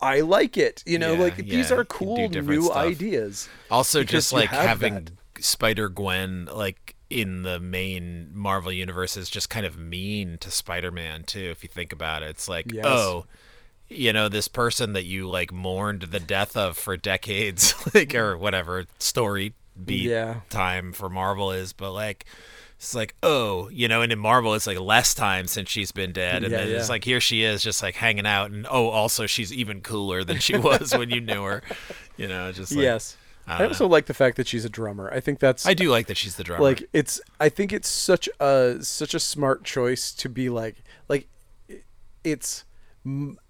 I like it. You know, yeah, like, yeah. these are cool new stuff. Ideas. Also, just, like, have having that. Spider-Gwen, like, in the main Marvel universe is just kind of mean to Spider-Man, too, if you think about it. It's like, yes. oh... you know, this person that you like mourned the death of for decades, like, or whatever story beat yeah. time for Marvel is, but like it's like, oh, you know, and in Marvel it's like less time since she's been dead, and yeah, then yeah. it's like here she is just like hanging out, and oh, also she's even cooler than she was when you knew her, you know, just like, yes. I, I also know. like the fact that she's a drummer. I think that's I do like that she's the drummer. Like it's I think it's such a such a smart choice to be like like it's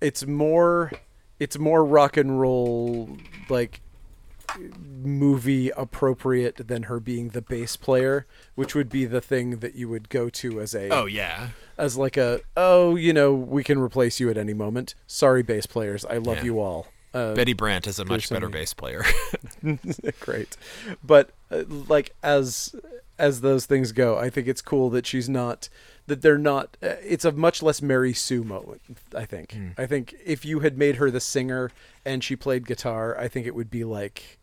It's more, it's more rock and roll, like, movie appropriate than her being the bass player, which would be the thing that you would go to as a... Oh, yeah. As like a, oh, you know, we can replace you at any moment. Sorry, bass players. I love yeah. you all. Uh, Betty Brant is a much better bass player. Great. But, uh, like, as... as those things go, I think it's cool that she's not, that they're not, uh, it's a much less Mary Sue moment, I think. Mm. I think if you had made her the singer and she played guitar, I think it would be like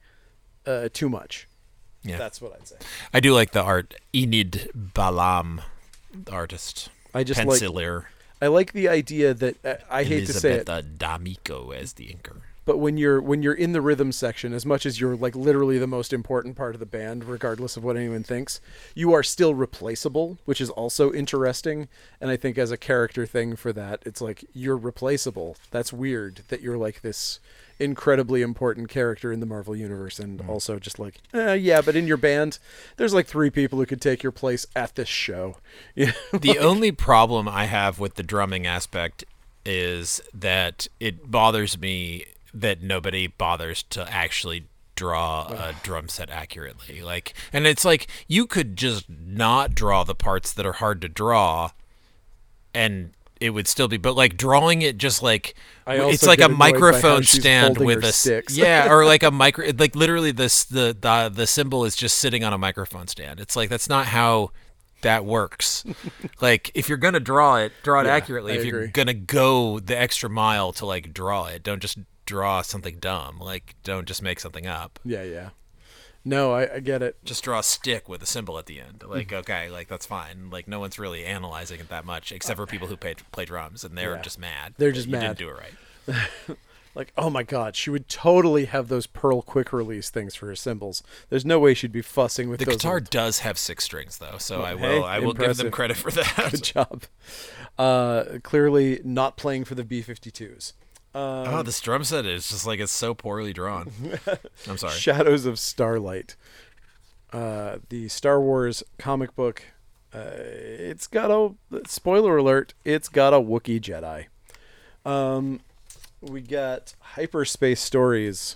uh, too much. Yeah. That's what I'd say. I do like the art, Enid Balam, artist, I just penciler. Like, I like the idea that, uh, I Elizabeth hate to say it. D'Amico as the inker. But when you're when you're in the rhythm section, as much as you're like literally the most important part of the band, regardless of what anyone thinks, you are still replaceable, which is also interesting. And I think as a character thing for that, it's like you're replaceable. That's weird that you're like this incredibly important character in the Marvel universe, and mm-hmm. also just like eh, yeah, but in your band, there's like three people who could take your place at this show. Yeah. The like, only problem I have with the drumming aspect is that it bothers me that nobody bothers to actually draw a drum set accurately. Like, and it's like you could just not draw the parts that are hard to draw, and it would still be. But like drawing it, just like it's like a microphone stand with a sticks. Yeah, or like a micro. Like literally, this the the the symbol is just sitting on a microphone stand. It's like that's not how that works. Like if you're gonna draw it, draw it yeah, accurately. I if you're agree. gonna go the extra mile to like draw it, don't just draw something dumb. Like don't just make something up. Yeah, yeah. No, I, I get it. Just draw a stick with a symbol at the end. Like, okay, like that's fine. Like no one's really analyzing it that much, except for people who play, play drums, and they're yeah. just mad. They're just you mad. You didn't do it right. Like, oh my God, she would totally have those Pearl quick release things for her cymbals. There's no way she'd be fussing with the those. The guitar ones. Does have six strings though, so well, I will. Hey, I will impressive. give them credit for that. Good job. Uh, clearly not playing for the B fifty-twos. Um, oh, this drum set is just like it's so poorly drawn. I'm sorry. Shadows of Starlight, uh, the Star Wars comic book. Uh, it's got a spoiler alert. It's got a Wookiee Jedi. Um, we got Hyperspace Stories.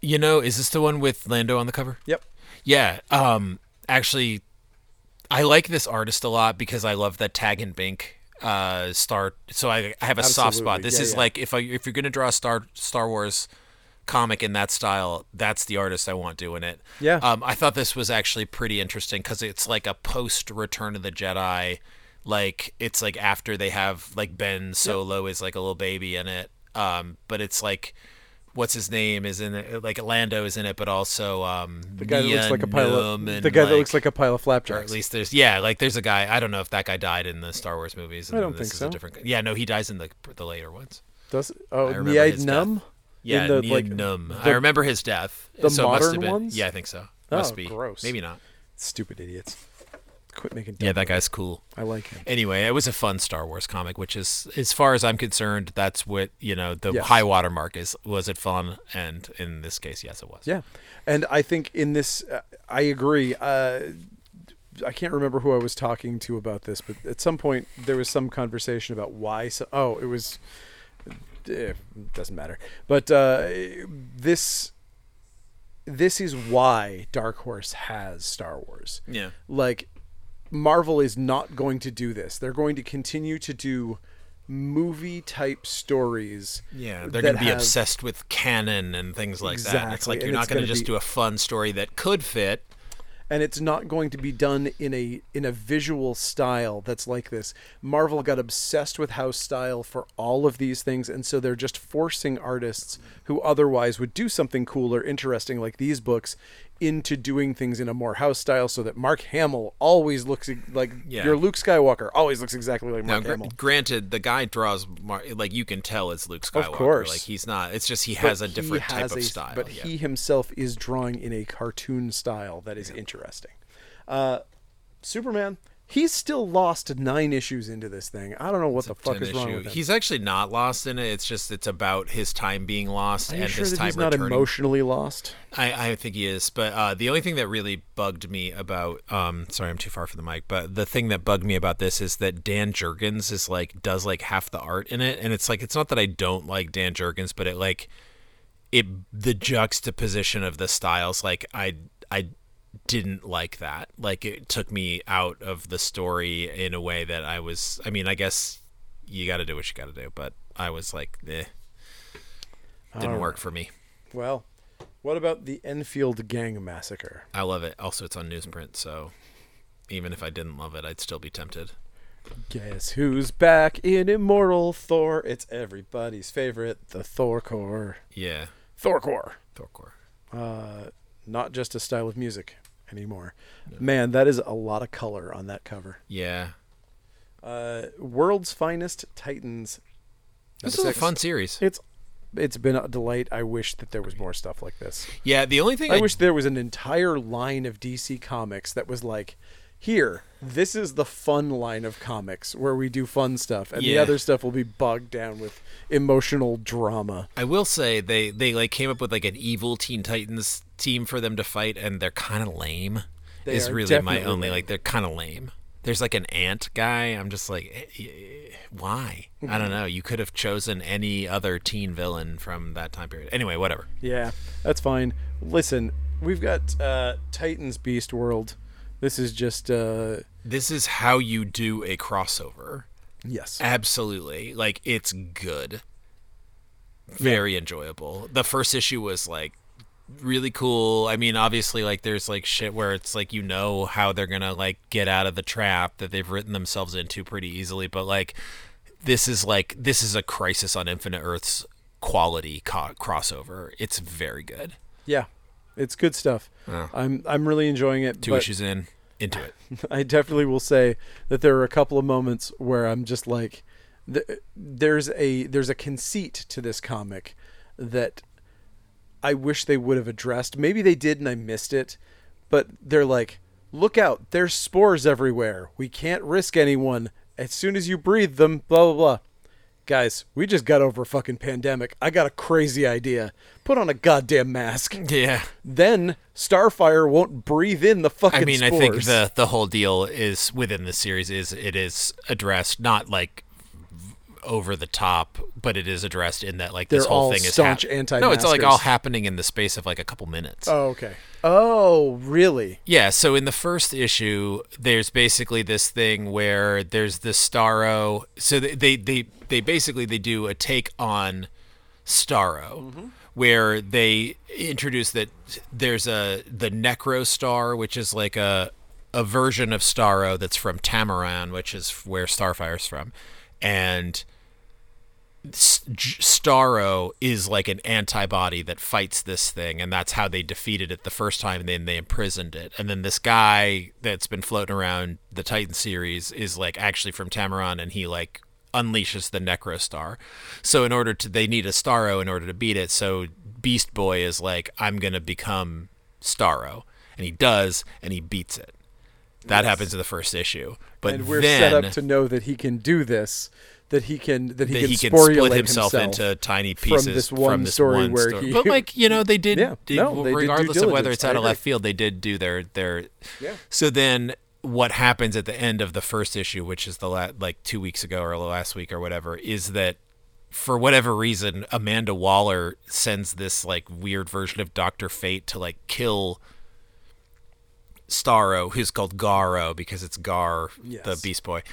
You know, is this the one with Lando on the cover? Yep. Yeah. Um, actually, I like this artist a lot because I love that Tag and Bink. Uh, Star. So I, I have a Absolutely. soft spot. This yeah, is yeah. like if I if you're gonna draw a Star Star Wars comic in that style, that's the artist I want doing it. Yeah. Um, I thought this was actually pretty interesting because it's like a post Return of the Jedi, like it's like after they have like Ben Solo yep. is like a little baby in it. Um, but it's like what's his name is in it, like Lando is in it, but also um, the guy Mia that looks like a pile of, the guy like, that looks like a pile of flapjacks. Or at least there's yeah, like there's a guy. I don't know if that guy died in the Star Wars movies. And I don't this think is so. A different, yeah, no, he dies in the the later ones. Does oh Nia Num? Yeah, the, Nia like, Num. The, I remember his death. The so modern must been, ones? Yeah, I think so. Must oh, be gross. Maybe not. Stupid idiots. Quit making. Yeah, that guy's cool. I like him. Anyway, it was a fun Star Wars comic, which is, as far as I'm concerned, that's what you know. The yes. high water mark is. Was it fun? And in this case, yes, it was. Yeah, and I think in this, uh, I agree. Uh, I can't remember who I was talking to about this, but at some point there was some conversation about why. So, oh, it was. It doesn't matter. But uh, this. This is why Dark Horse has Star Wars. Yeah. Like. Marvel is not going to do this. They're going to continue to do movie-type stories. Yeah, they're going to be have... obsessed with canon and things like exactly. that. And it's like you're and not going to just be... do a fun story that could fit. And it's not going to be done in a in a visual style that's like this. Marvel got obsessed with house style for all of these things, and so they're just forcing artists who otherwise would do something cool or interesting like these books into doing things in a more house style so that Mark Hamill always looks like yeah. your Luke Skywalker always looks exactly like Mark now, Hamill. Granted, the guy draws Mar- like you can tell it's Luke Skywalker. Of course. Like he's not. It's just he has but a different has type a, of style. But yeah. he himself is drawing in a cartoon style that is yeah. interesting. Uh, Superman, he's still lost nine issues into this thing. I don't know what it's the fuck is issue. wrong with him. He's actually not lost in it. It's just it's about his time being lost Are you and sure his that time he's returning. Not emotionally lost. I, I think he is. But uh, the only thing that really bugged me about um, sorry, I'm too far from the mic. But the thing that bugged me about this is that Dan Jurgens is like does like half the art in it, and it's like it's not that I don't like Dan Jurgens, but it like it the juxtaposition of the styles. Like I I. didn't like that. Like it took me out of the story in a way that I was, I mean, I guess you got to do what you got to do, but I was like, eh, didn't um, work for me. Well, what about the Enfield Gang Massacre? I love it. Also, it's on newsprint. So even if I didn't love it, I'd still be tempted. Guess who's back in Immortal Thor? It's everybody's favorite, the Thor Corps. Yeah. Thor Corps. Thor Corps. Uh, not just a style of music anymore. No. Man, that is a lot of color on that cover. Yeah. Uh, World's Finest Titans. This is a fun series. It's It's been a delight. I wish that there was more stuff like this. Yeah, the only thing... I, I wish d- there was an entire line of D C Comics that was like, here, this is the fun line of comics where we do fun stuff, and yeah. the other stuff will be bogged down with emotional drama. I will say they, they like came up with like an evil Teen Titans team for them to fight, and they're kind of lame. They is really my only lame. like they're kind of lame. there's like an ant guy. I'm just like, why? I don't know. You could have chosen any other teen villain from that time period. Anyway, whatever. Yeah, that's fine. Listen, we've got uh, Titans Beast World. This is just... Uh... This is how you do a crossover. Yes. Absolutely. Like, it's good. Very yeah. enjoyable. The first issue was, like, really cool. I mean, obviously, like, there's, like, shit where it's, like, you know how they're going to, like, get out of the trap that they've written themselves into pretty easily. But, like, this is, like, this is a Crisis on Infinite Earths quality co- crossover. It's very good. Yeah. It's good stuff. Oh. I'm I'm really enjoying it. Two issues in, into it. I definitely will say that there are a couple of moments where I'm just like, th- there's a there's a conceit to this comic that I wish they would have addressed. Maybe they did and I missed it, but they're like, look out, there's spores everywhere. We can't risk anyone. As soon as you breathe them, blah, blah, blah. Guys, we just got over a fucking pandemic. I got a crazy idea. Put on a goddamn mask. Yeah. Then Starfire won't breathe in the fucking I mean, spores. I think the, the whole deal is within the series is it is addressed not like over the top, but it is addressed in that like They're this whole thing is staunch hap- anti-maskers. No, it's like all happening in the space of like a couple minutes. Oh, okay. Oh, really? Yeah, so in the first issue, there's basically this thing where there's this Starro. So they they they, they basically they do a take on Starro, mm-hmm. where they introduce that there's a the Necro Star, which is like a a version of Starro that's from Tamaran, which is where Starfire's from, and Starro is like an antibody that fights this thing, and that's how they defeated it the first time, and then they imprisoned it. And then this guy that's been floating around the Titan series is like actually from Tamaran, and he like unleashes the Necro Star. So in order to, they need a Starro in order to beat it. So Beast Boy is like, I'm gonna become Starro, and he does, and he beats it. That yes. happens in the first issue, but and we're then, set up to know that he can do this. That he can that he, that can, he can split himself, himself into tiny pieces from this one, from this story, one where story. He, but like you know they did, yeah, did no, they regardless did of whether it's out of left field, they did do their their. Yeah. So then, what happens at the end of the first issue, which is the la- like two weeks ago or last week or whatever, is that for whatever reason Amanda Waller sends this like weird version of Doctor Fate to like kill Starro, who's called Garo because it's Gar, yes. the Beast Boy,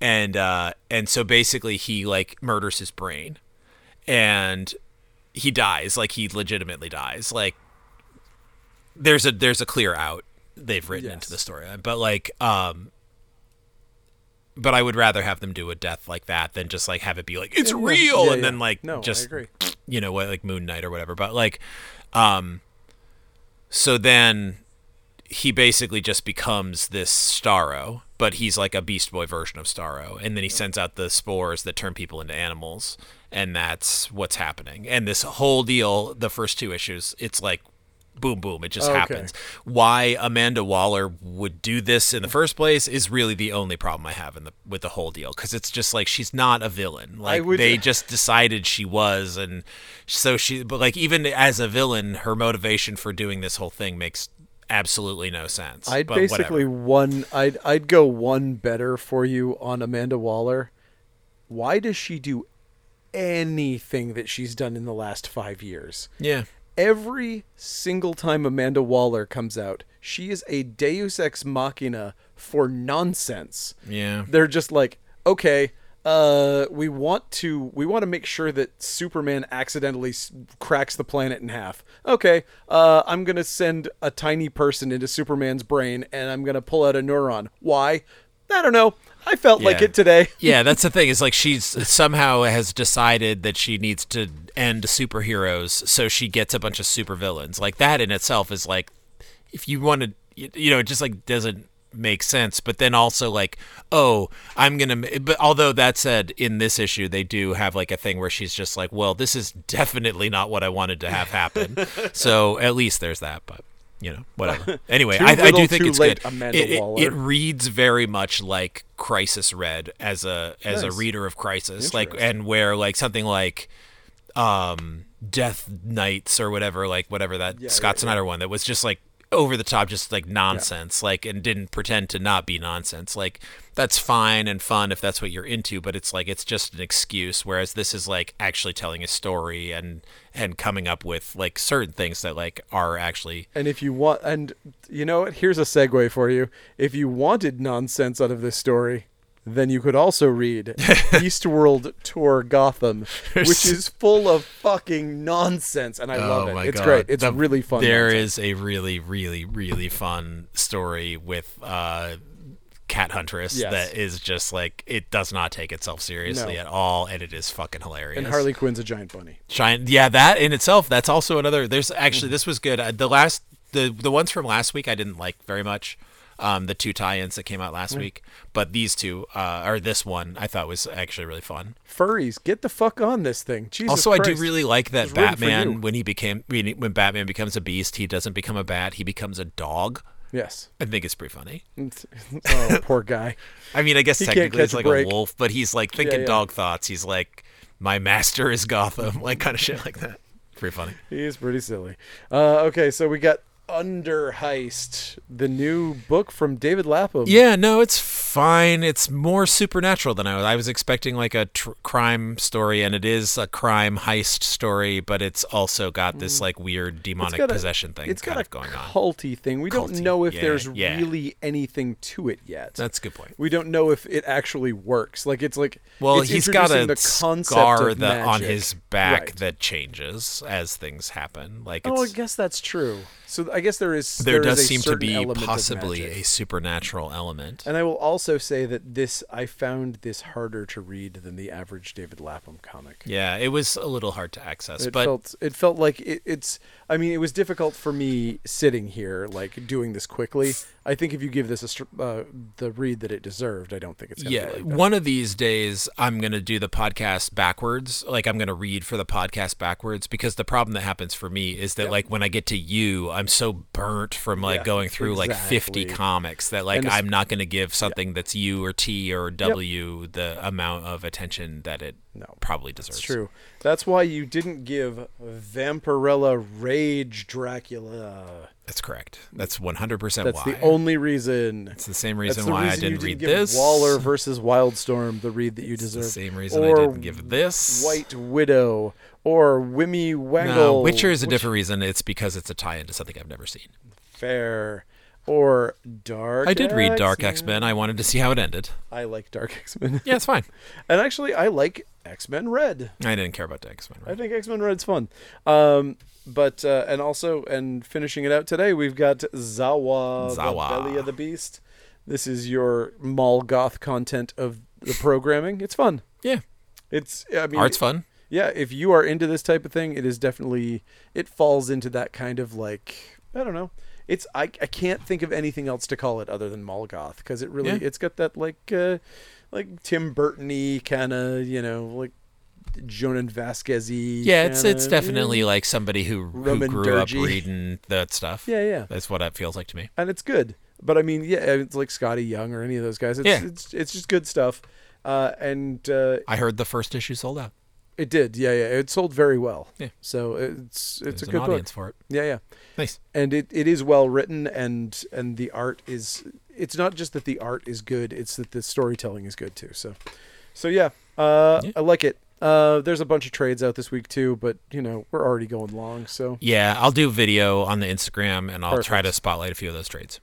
and uh, and so basically he like murders his brain, and he dies. Like he legitimately dies. Like there's a there's a clear out they've written yes. into the storyline, but like um, but I would rather have them do a death like that than just like have it be like it's yeah, real yeah, yeah. and then like no, just I agree. You know what like Moon Knight or whatever. But like um, so then. He basically just becomes this Starro, but he's like a Beast Boy version of Starro. And then he sends out the spores that turn people into animals. And that's what's happening. And this whole deal, the first two issues, it's like, boom, boom. It just okay. happens. Why Amanda Waller would do this in the first place is really the only problem I have in the, with the whole deal. Cause it's just like, she's not a villain. Like would... they just decided she was. And so she, but like, even as a villain, her motivation for doing this whole thing makes absolutely no sense. I'd but basically whatever. one I'd I'd go one better for you on Amanda Waller. Why does she do anything that she's done in the last five years? Yeah. Every single time Amanda Waller comes out, she is a deus ex machina for nonsense. Yeah. They're just like, okay, uh, we want to we want to make sure that Superman accidentally s- cracks the planet in half. Okay, uh, I'm gonna send a tiny person into Superman's brain, and I'm gonna pull out a neuron. Why? I don't know. I felt yeah. like it today. Yeah, that's the thing. Is like she's somehow has decided that she needs to end superheroes, so she gets a bunch of supervillains. Like that in itself is like, if you want to, you know, it just like doesn't. Makes sense, but then also like, oh, I'm gonna. But although that said, in this issue they do have like a thing where she's just like, well, this is definitely not what I wanted to have happen. So at least there's that. But you know, whatever. Anyway, I, little, I do think it's late, good. It, it, it reads very much like Crisis read as a as nice. a reader of Crisis, like, and where like something like, um, Death Knights or whatever, like whatever that yeah, Scott right, Snyder right. one that was just like. over the top, just like nonsense, yeah. like, and didn't pretend to not be nonsense. Like, that's fine and fun if that's what you're into, but it's like, it's just an excuse. Whereas this is like actually telling a story and, and coming up with like certain things that like are actually. And if you want, and you know what, here's a segue for you. If you wanted nonsense out of this story, then you could also read Eastworld Tour Gotham, which is full of fucking nonsense, and I oh love it. It's God. Great. It's the, really fun. There nonsense. Is a really, really, really fun story with uh, Cat Huntress yes. that is just like, it does not take itself seriously no. at all, and it is fucking hilarious. And Harley Quinn's a giant bunny. Giant, yeah, that in itself, that's also another. There's actually, this was good. The last, the the ones from last week I didn't like very much. Um, the two tie-ins that came out last mm. week, but these two, uh, or this one, I thought was actually really fun. Furries, get the fuck on this thing. Jesus also, Christ. I do really like that Batman, when he became, when Batman becomes a beast, he doesn't become a bat, he becomes a dog. Yes. I think it's pretty funny. Oh, poor guy. I mean, I guess he technically he's like a, a wolf, but he's like thinking yeah, yeah. dog thoughts. He's like, my master is Gotham, like kind of shit like that. Pretty funny. He's pretty silly. Uh, okay, so we got Under Heist, the new book from David Lapham. Yeah, no, it's fine. It's more supernatural than I was. I was expecting like a tr- crime story, and it is a crime heist story, but it's also got this like weird demonic a, possession thing kind of going on. It's got a culty thing. We culty, don't know if yeah, there's yeah. really anything to it yet. That's a good point. We don't know if it actually works. Like it's like well, it's he's got a the scar that on his back right. that changes as things happen. Like it's, oh, I guess that's true. So I guess there is there, there does is a seem to be possibly a supernatural element. And I will also say that this I found this harder to read than the average David Lapham comic. Yeah, it was a little hard to access. It but felt it felt like it, it's. I mean, it was difficult for me sitting here like doing this quickly. I think if you give this a, uh, the read that it deserved, I don't think it's gonna yeah. be like that. One of these days, I'm gonna do the podcast backwards. Like I'm gonna read for the podcast backwards because the problem that happens for me is that yeah. like when I get to you, I'm I'm so burnt from like yeah, going through exactly. like fifty comics that like I'm not going to give something yeah. that's U or T or W yep. the amount of attention that it no, probably deserves. That's true. That's why you didn't give Vampirella Rage Dracula. That's correct. That's one hundred percent why. That's the only reason. It's the same reason why reason I didn't, didn't read give this. Waller versus Wildstorm, the read that you it's deserve. The same reason or I didn't give this. White Widow. Or Wimmy Waggle. No, Witcher is a Witcher. Different reason. It's because it's a tie-in to something I've never seen. Fair. Or Dark I did read Dark X-Men. X-Men. I wanted to see how it ended. I like Dark X-Men. Yeah, it's fine. And actually, I like X-Men Red. I didn't care about X-Men Red. I think X-Men Red's fun. Um, but, uh, and also, and finishing it out today, we've got Zawa, Zawa. The Belly of the Beast. This is your Molgoth content of the programming. It's fun. Yeah. It's, I mean... Art's fun. Yeah, if you are into this type of thing, it is definitely, it falls into that kind of like, I don't know. It's I, I can't think of anything else to call it other than Molgoth because it really, yeah. it's got that like uh, like Tim Burton-y kind of, you know, like Jonan Vasquez-y. Yeah, kinda, it's it's definitely you know, like somebody who, who grew dirgy. Up reading that stuff. Yeah, yeah. That's what it feels like to me. And it's good. But I mean, yeah, it's like Scotty Young or any of those guys. It's, yeah. it's, it's just good stuff. Uh, and uh, I heard the first issue sold out. It did, yeah, yeah. It sold very well. Yeah. So it's it's There's a good an audience book. For it. Yeah, yeah. Nice. And it, it is well written, and and the art is. It's not just that the art is good; it's that the storytelling is good too. So, so yeah, uh, yeah. I like it. Uh, there's a bunch of trades out this week too, but you know we're already going long. So yeah, I'll do video on the Instagram, and I'll Perfect. Try to spotlight a few of those trades.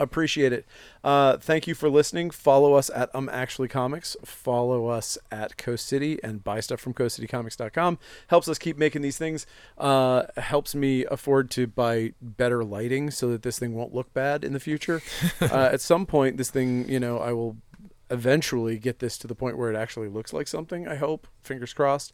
Appreciate it. Uh, thank you for listening. Follow us at Um Actually Comics. Follow us at Coast City and buy stuff from coast city comics dot com. Helps us keep making these things. Uh, helps me afford to buy better lighting so that this thing won't look bad in the future. uh, at some point, this thing, you know, I will eventually get this to the point where it actually looks like something, I hope. Fingers crossed.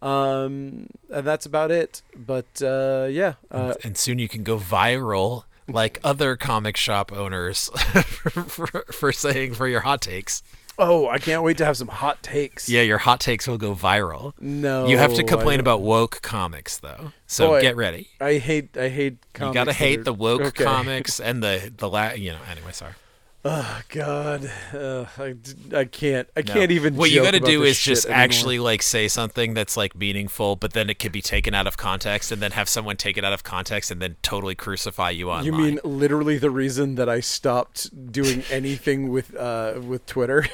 Um, and that's about it. But uh, yeah. Uh, and soon you can go viral. Like other comic shop owners for, for, for saying for your hot takes. Oh, I can't wait to have some hot takes. Yeah, your hot takes will go viral. No. You have to complain about woke comics though. So Boy, get ready. I hate I hate comics. You got to hate are... the woke okay. comics and the the la- you know, anyway, sorry. Oh God, uh, I, I can't I no. can't even. What joke you got to do is just anymore. Actually like say something that's like meaningful, but then it can be taken out of context, and then have someone take it out of context, and then totally crucify you online. You mean literally the reason that I stopped doing anything with uh with Twitter,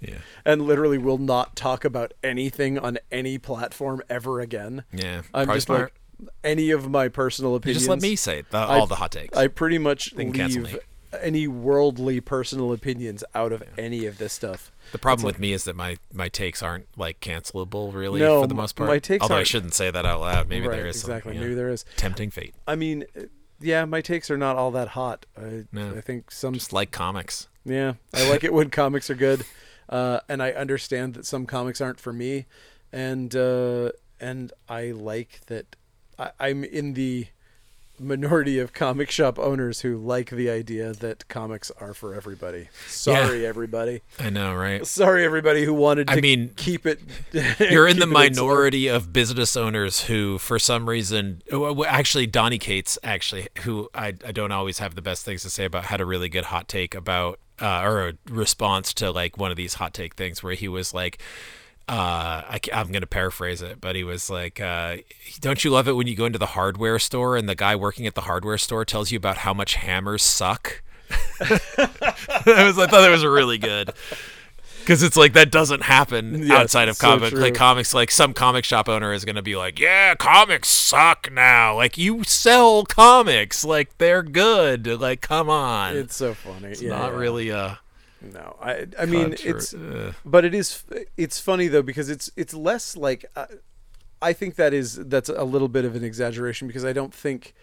yeah, and literally will not talk about anything on any platform ever again. Yeah, I'm just smart. Like any of my personal opinions. You just let me say it, the, all I, the hot takes. I pretty much leave. Cancel me. Any worldly personal opinions out of yeah. any of this stuff. The problem like, with me is that my, my takes aren't like cancelable really no, for the most part. My takes Although aren't... I shouldn't say that out loud. Maybe right, there is exactly. Maybe you know, there is tempting fate. I mean, yeah, my takes are not all that hot. I, no, I think some just like comics. Yeah, I like it when comics are good, uh, and I understand that some comics aren't for me, and uh, and I like that I, I'm in the. minority of comic shop owners who like the idea that comics are for everybody. Sorry, yeah. everybody. I know, right? Sorry, everybody who wanted to I mean, keep it. You're in the minority itself. Of business owners who, for some reason, actually, Donnie Cates, actually, who I, I don't always have the best things to say about, had a really good hot take about, uh, or a response to like one of these hot take things where he was like, Uh, I, I'm going to paraphrase it, but he was like, uh, don't you love it when you go into the hardware store and the guy working at the hardware store tells you about how much hammers suck? I, was, I thought that was really good. Because it's like that doesn't happen yes, outside of comic, so like comics. Like some comic shop owner is going to be like, yeah, comics suck now. Like you sell comics. Like they're good. Like, come on. It's so funny. It's yeah, not yeah. really a... No, I I mean Contra- it's, uh. but it is it's funny though because it's it's less like uh, I think that is that's a little bit of an exaggeration because I don't think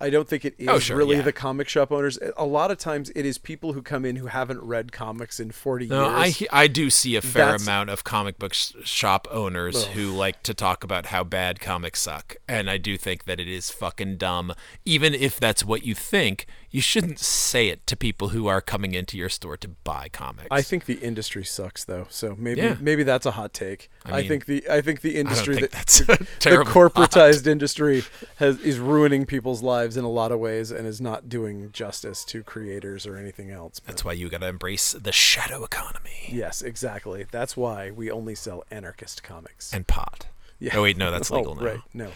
I don't think it is oh, sure, really yeah. the comic shop owners. A lot of times it is people who come in who haven't read comics in forty no, years. I I do see a fair that's, amount of comic book sh- shop owners ugh. who like to talk about how bad comics suck, and I do think that it is fucking dumb. Even if that's what you think. You shouldn't say it to people who are coming into your store to buy comics. I think the industry sucks, though. So maybe yeah. maybe that's a hot take. I, mean, I think the I think the industry I don't think that that's the corporatized hot. industry has is ruining people's lives in a lot of ways and is not doing justice to creators or anything else. But. That's why you got to embrace the shadow economy. Yes, exactly. That's why we only sell anarchist comics and pot. Yeah. Oh wait, no, that's legal oh, now. Right, no,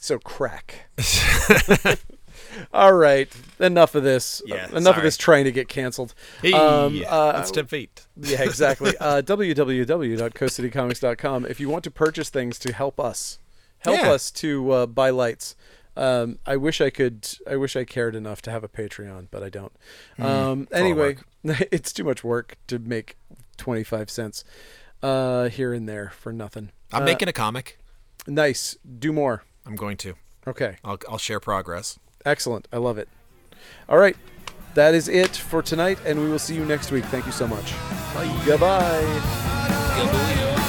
so crack. All right, enough of this. Yeah, enough sorry. of this trying to get canceled. Hey, um, uh, that's ten feet. Yeah, exactly. uh, w w w dot coast city comics dot com if you want to purchase things to help us, help yeah. us to uh, buy lights. Um, I wish I could. I wish I cared enough to have a Patreon, but I don't. Mm, um, anyway, it's too much work to make twenty-five cents uh, here and there for nothing. I'm uh, making a comic. Nice. Do more. I'm going to. Okay. I'll I'll share progress. Excellent. I love it. All right. That is it for tonight, and we will see you next week. Thank you so much. Bye. Goodbye. Goodbye.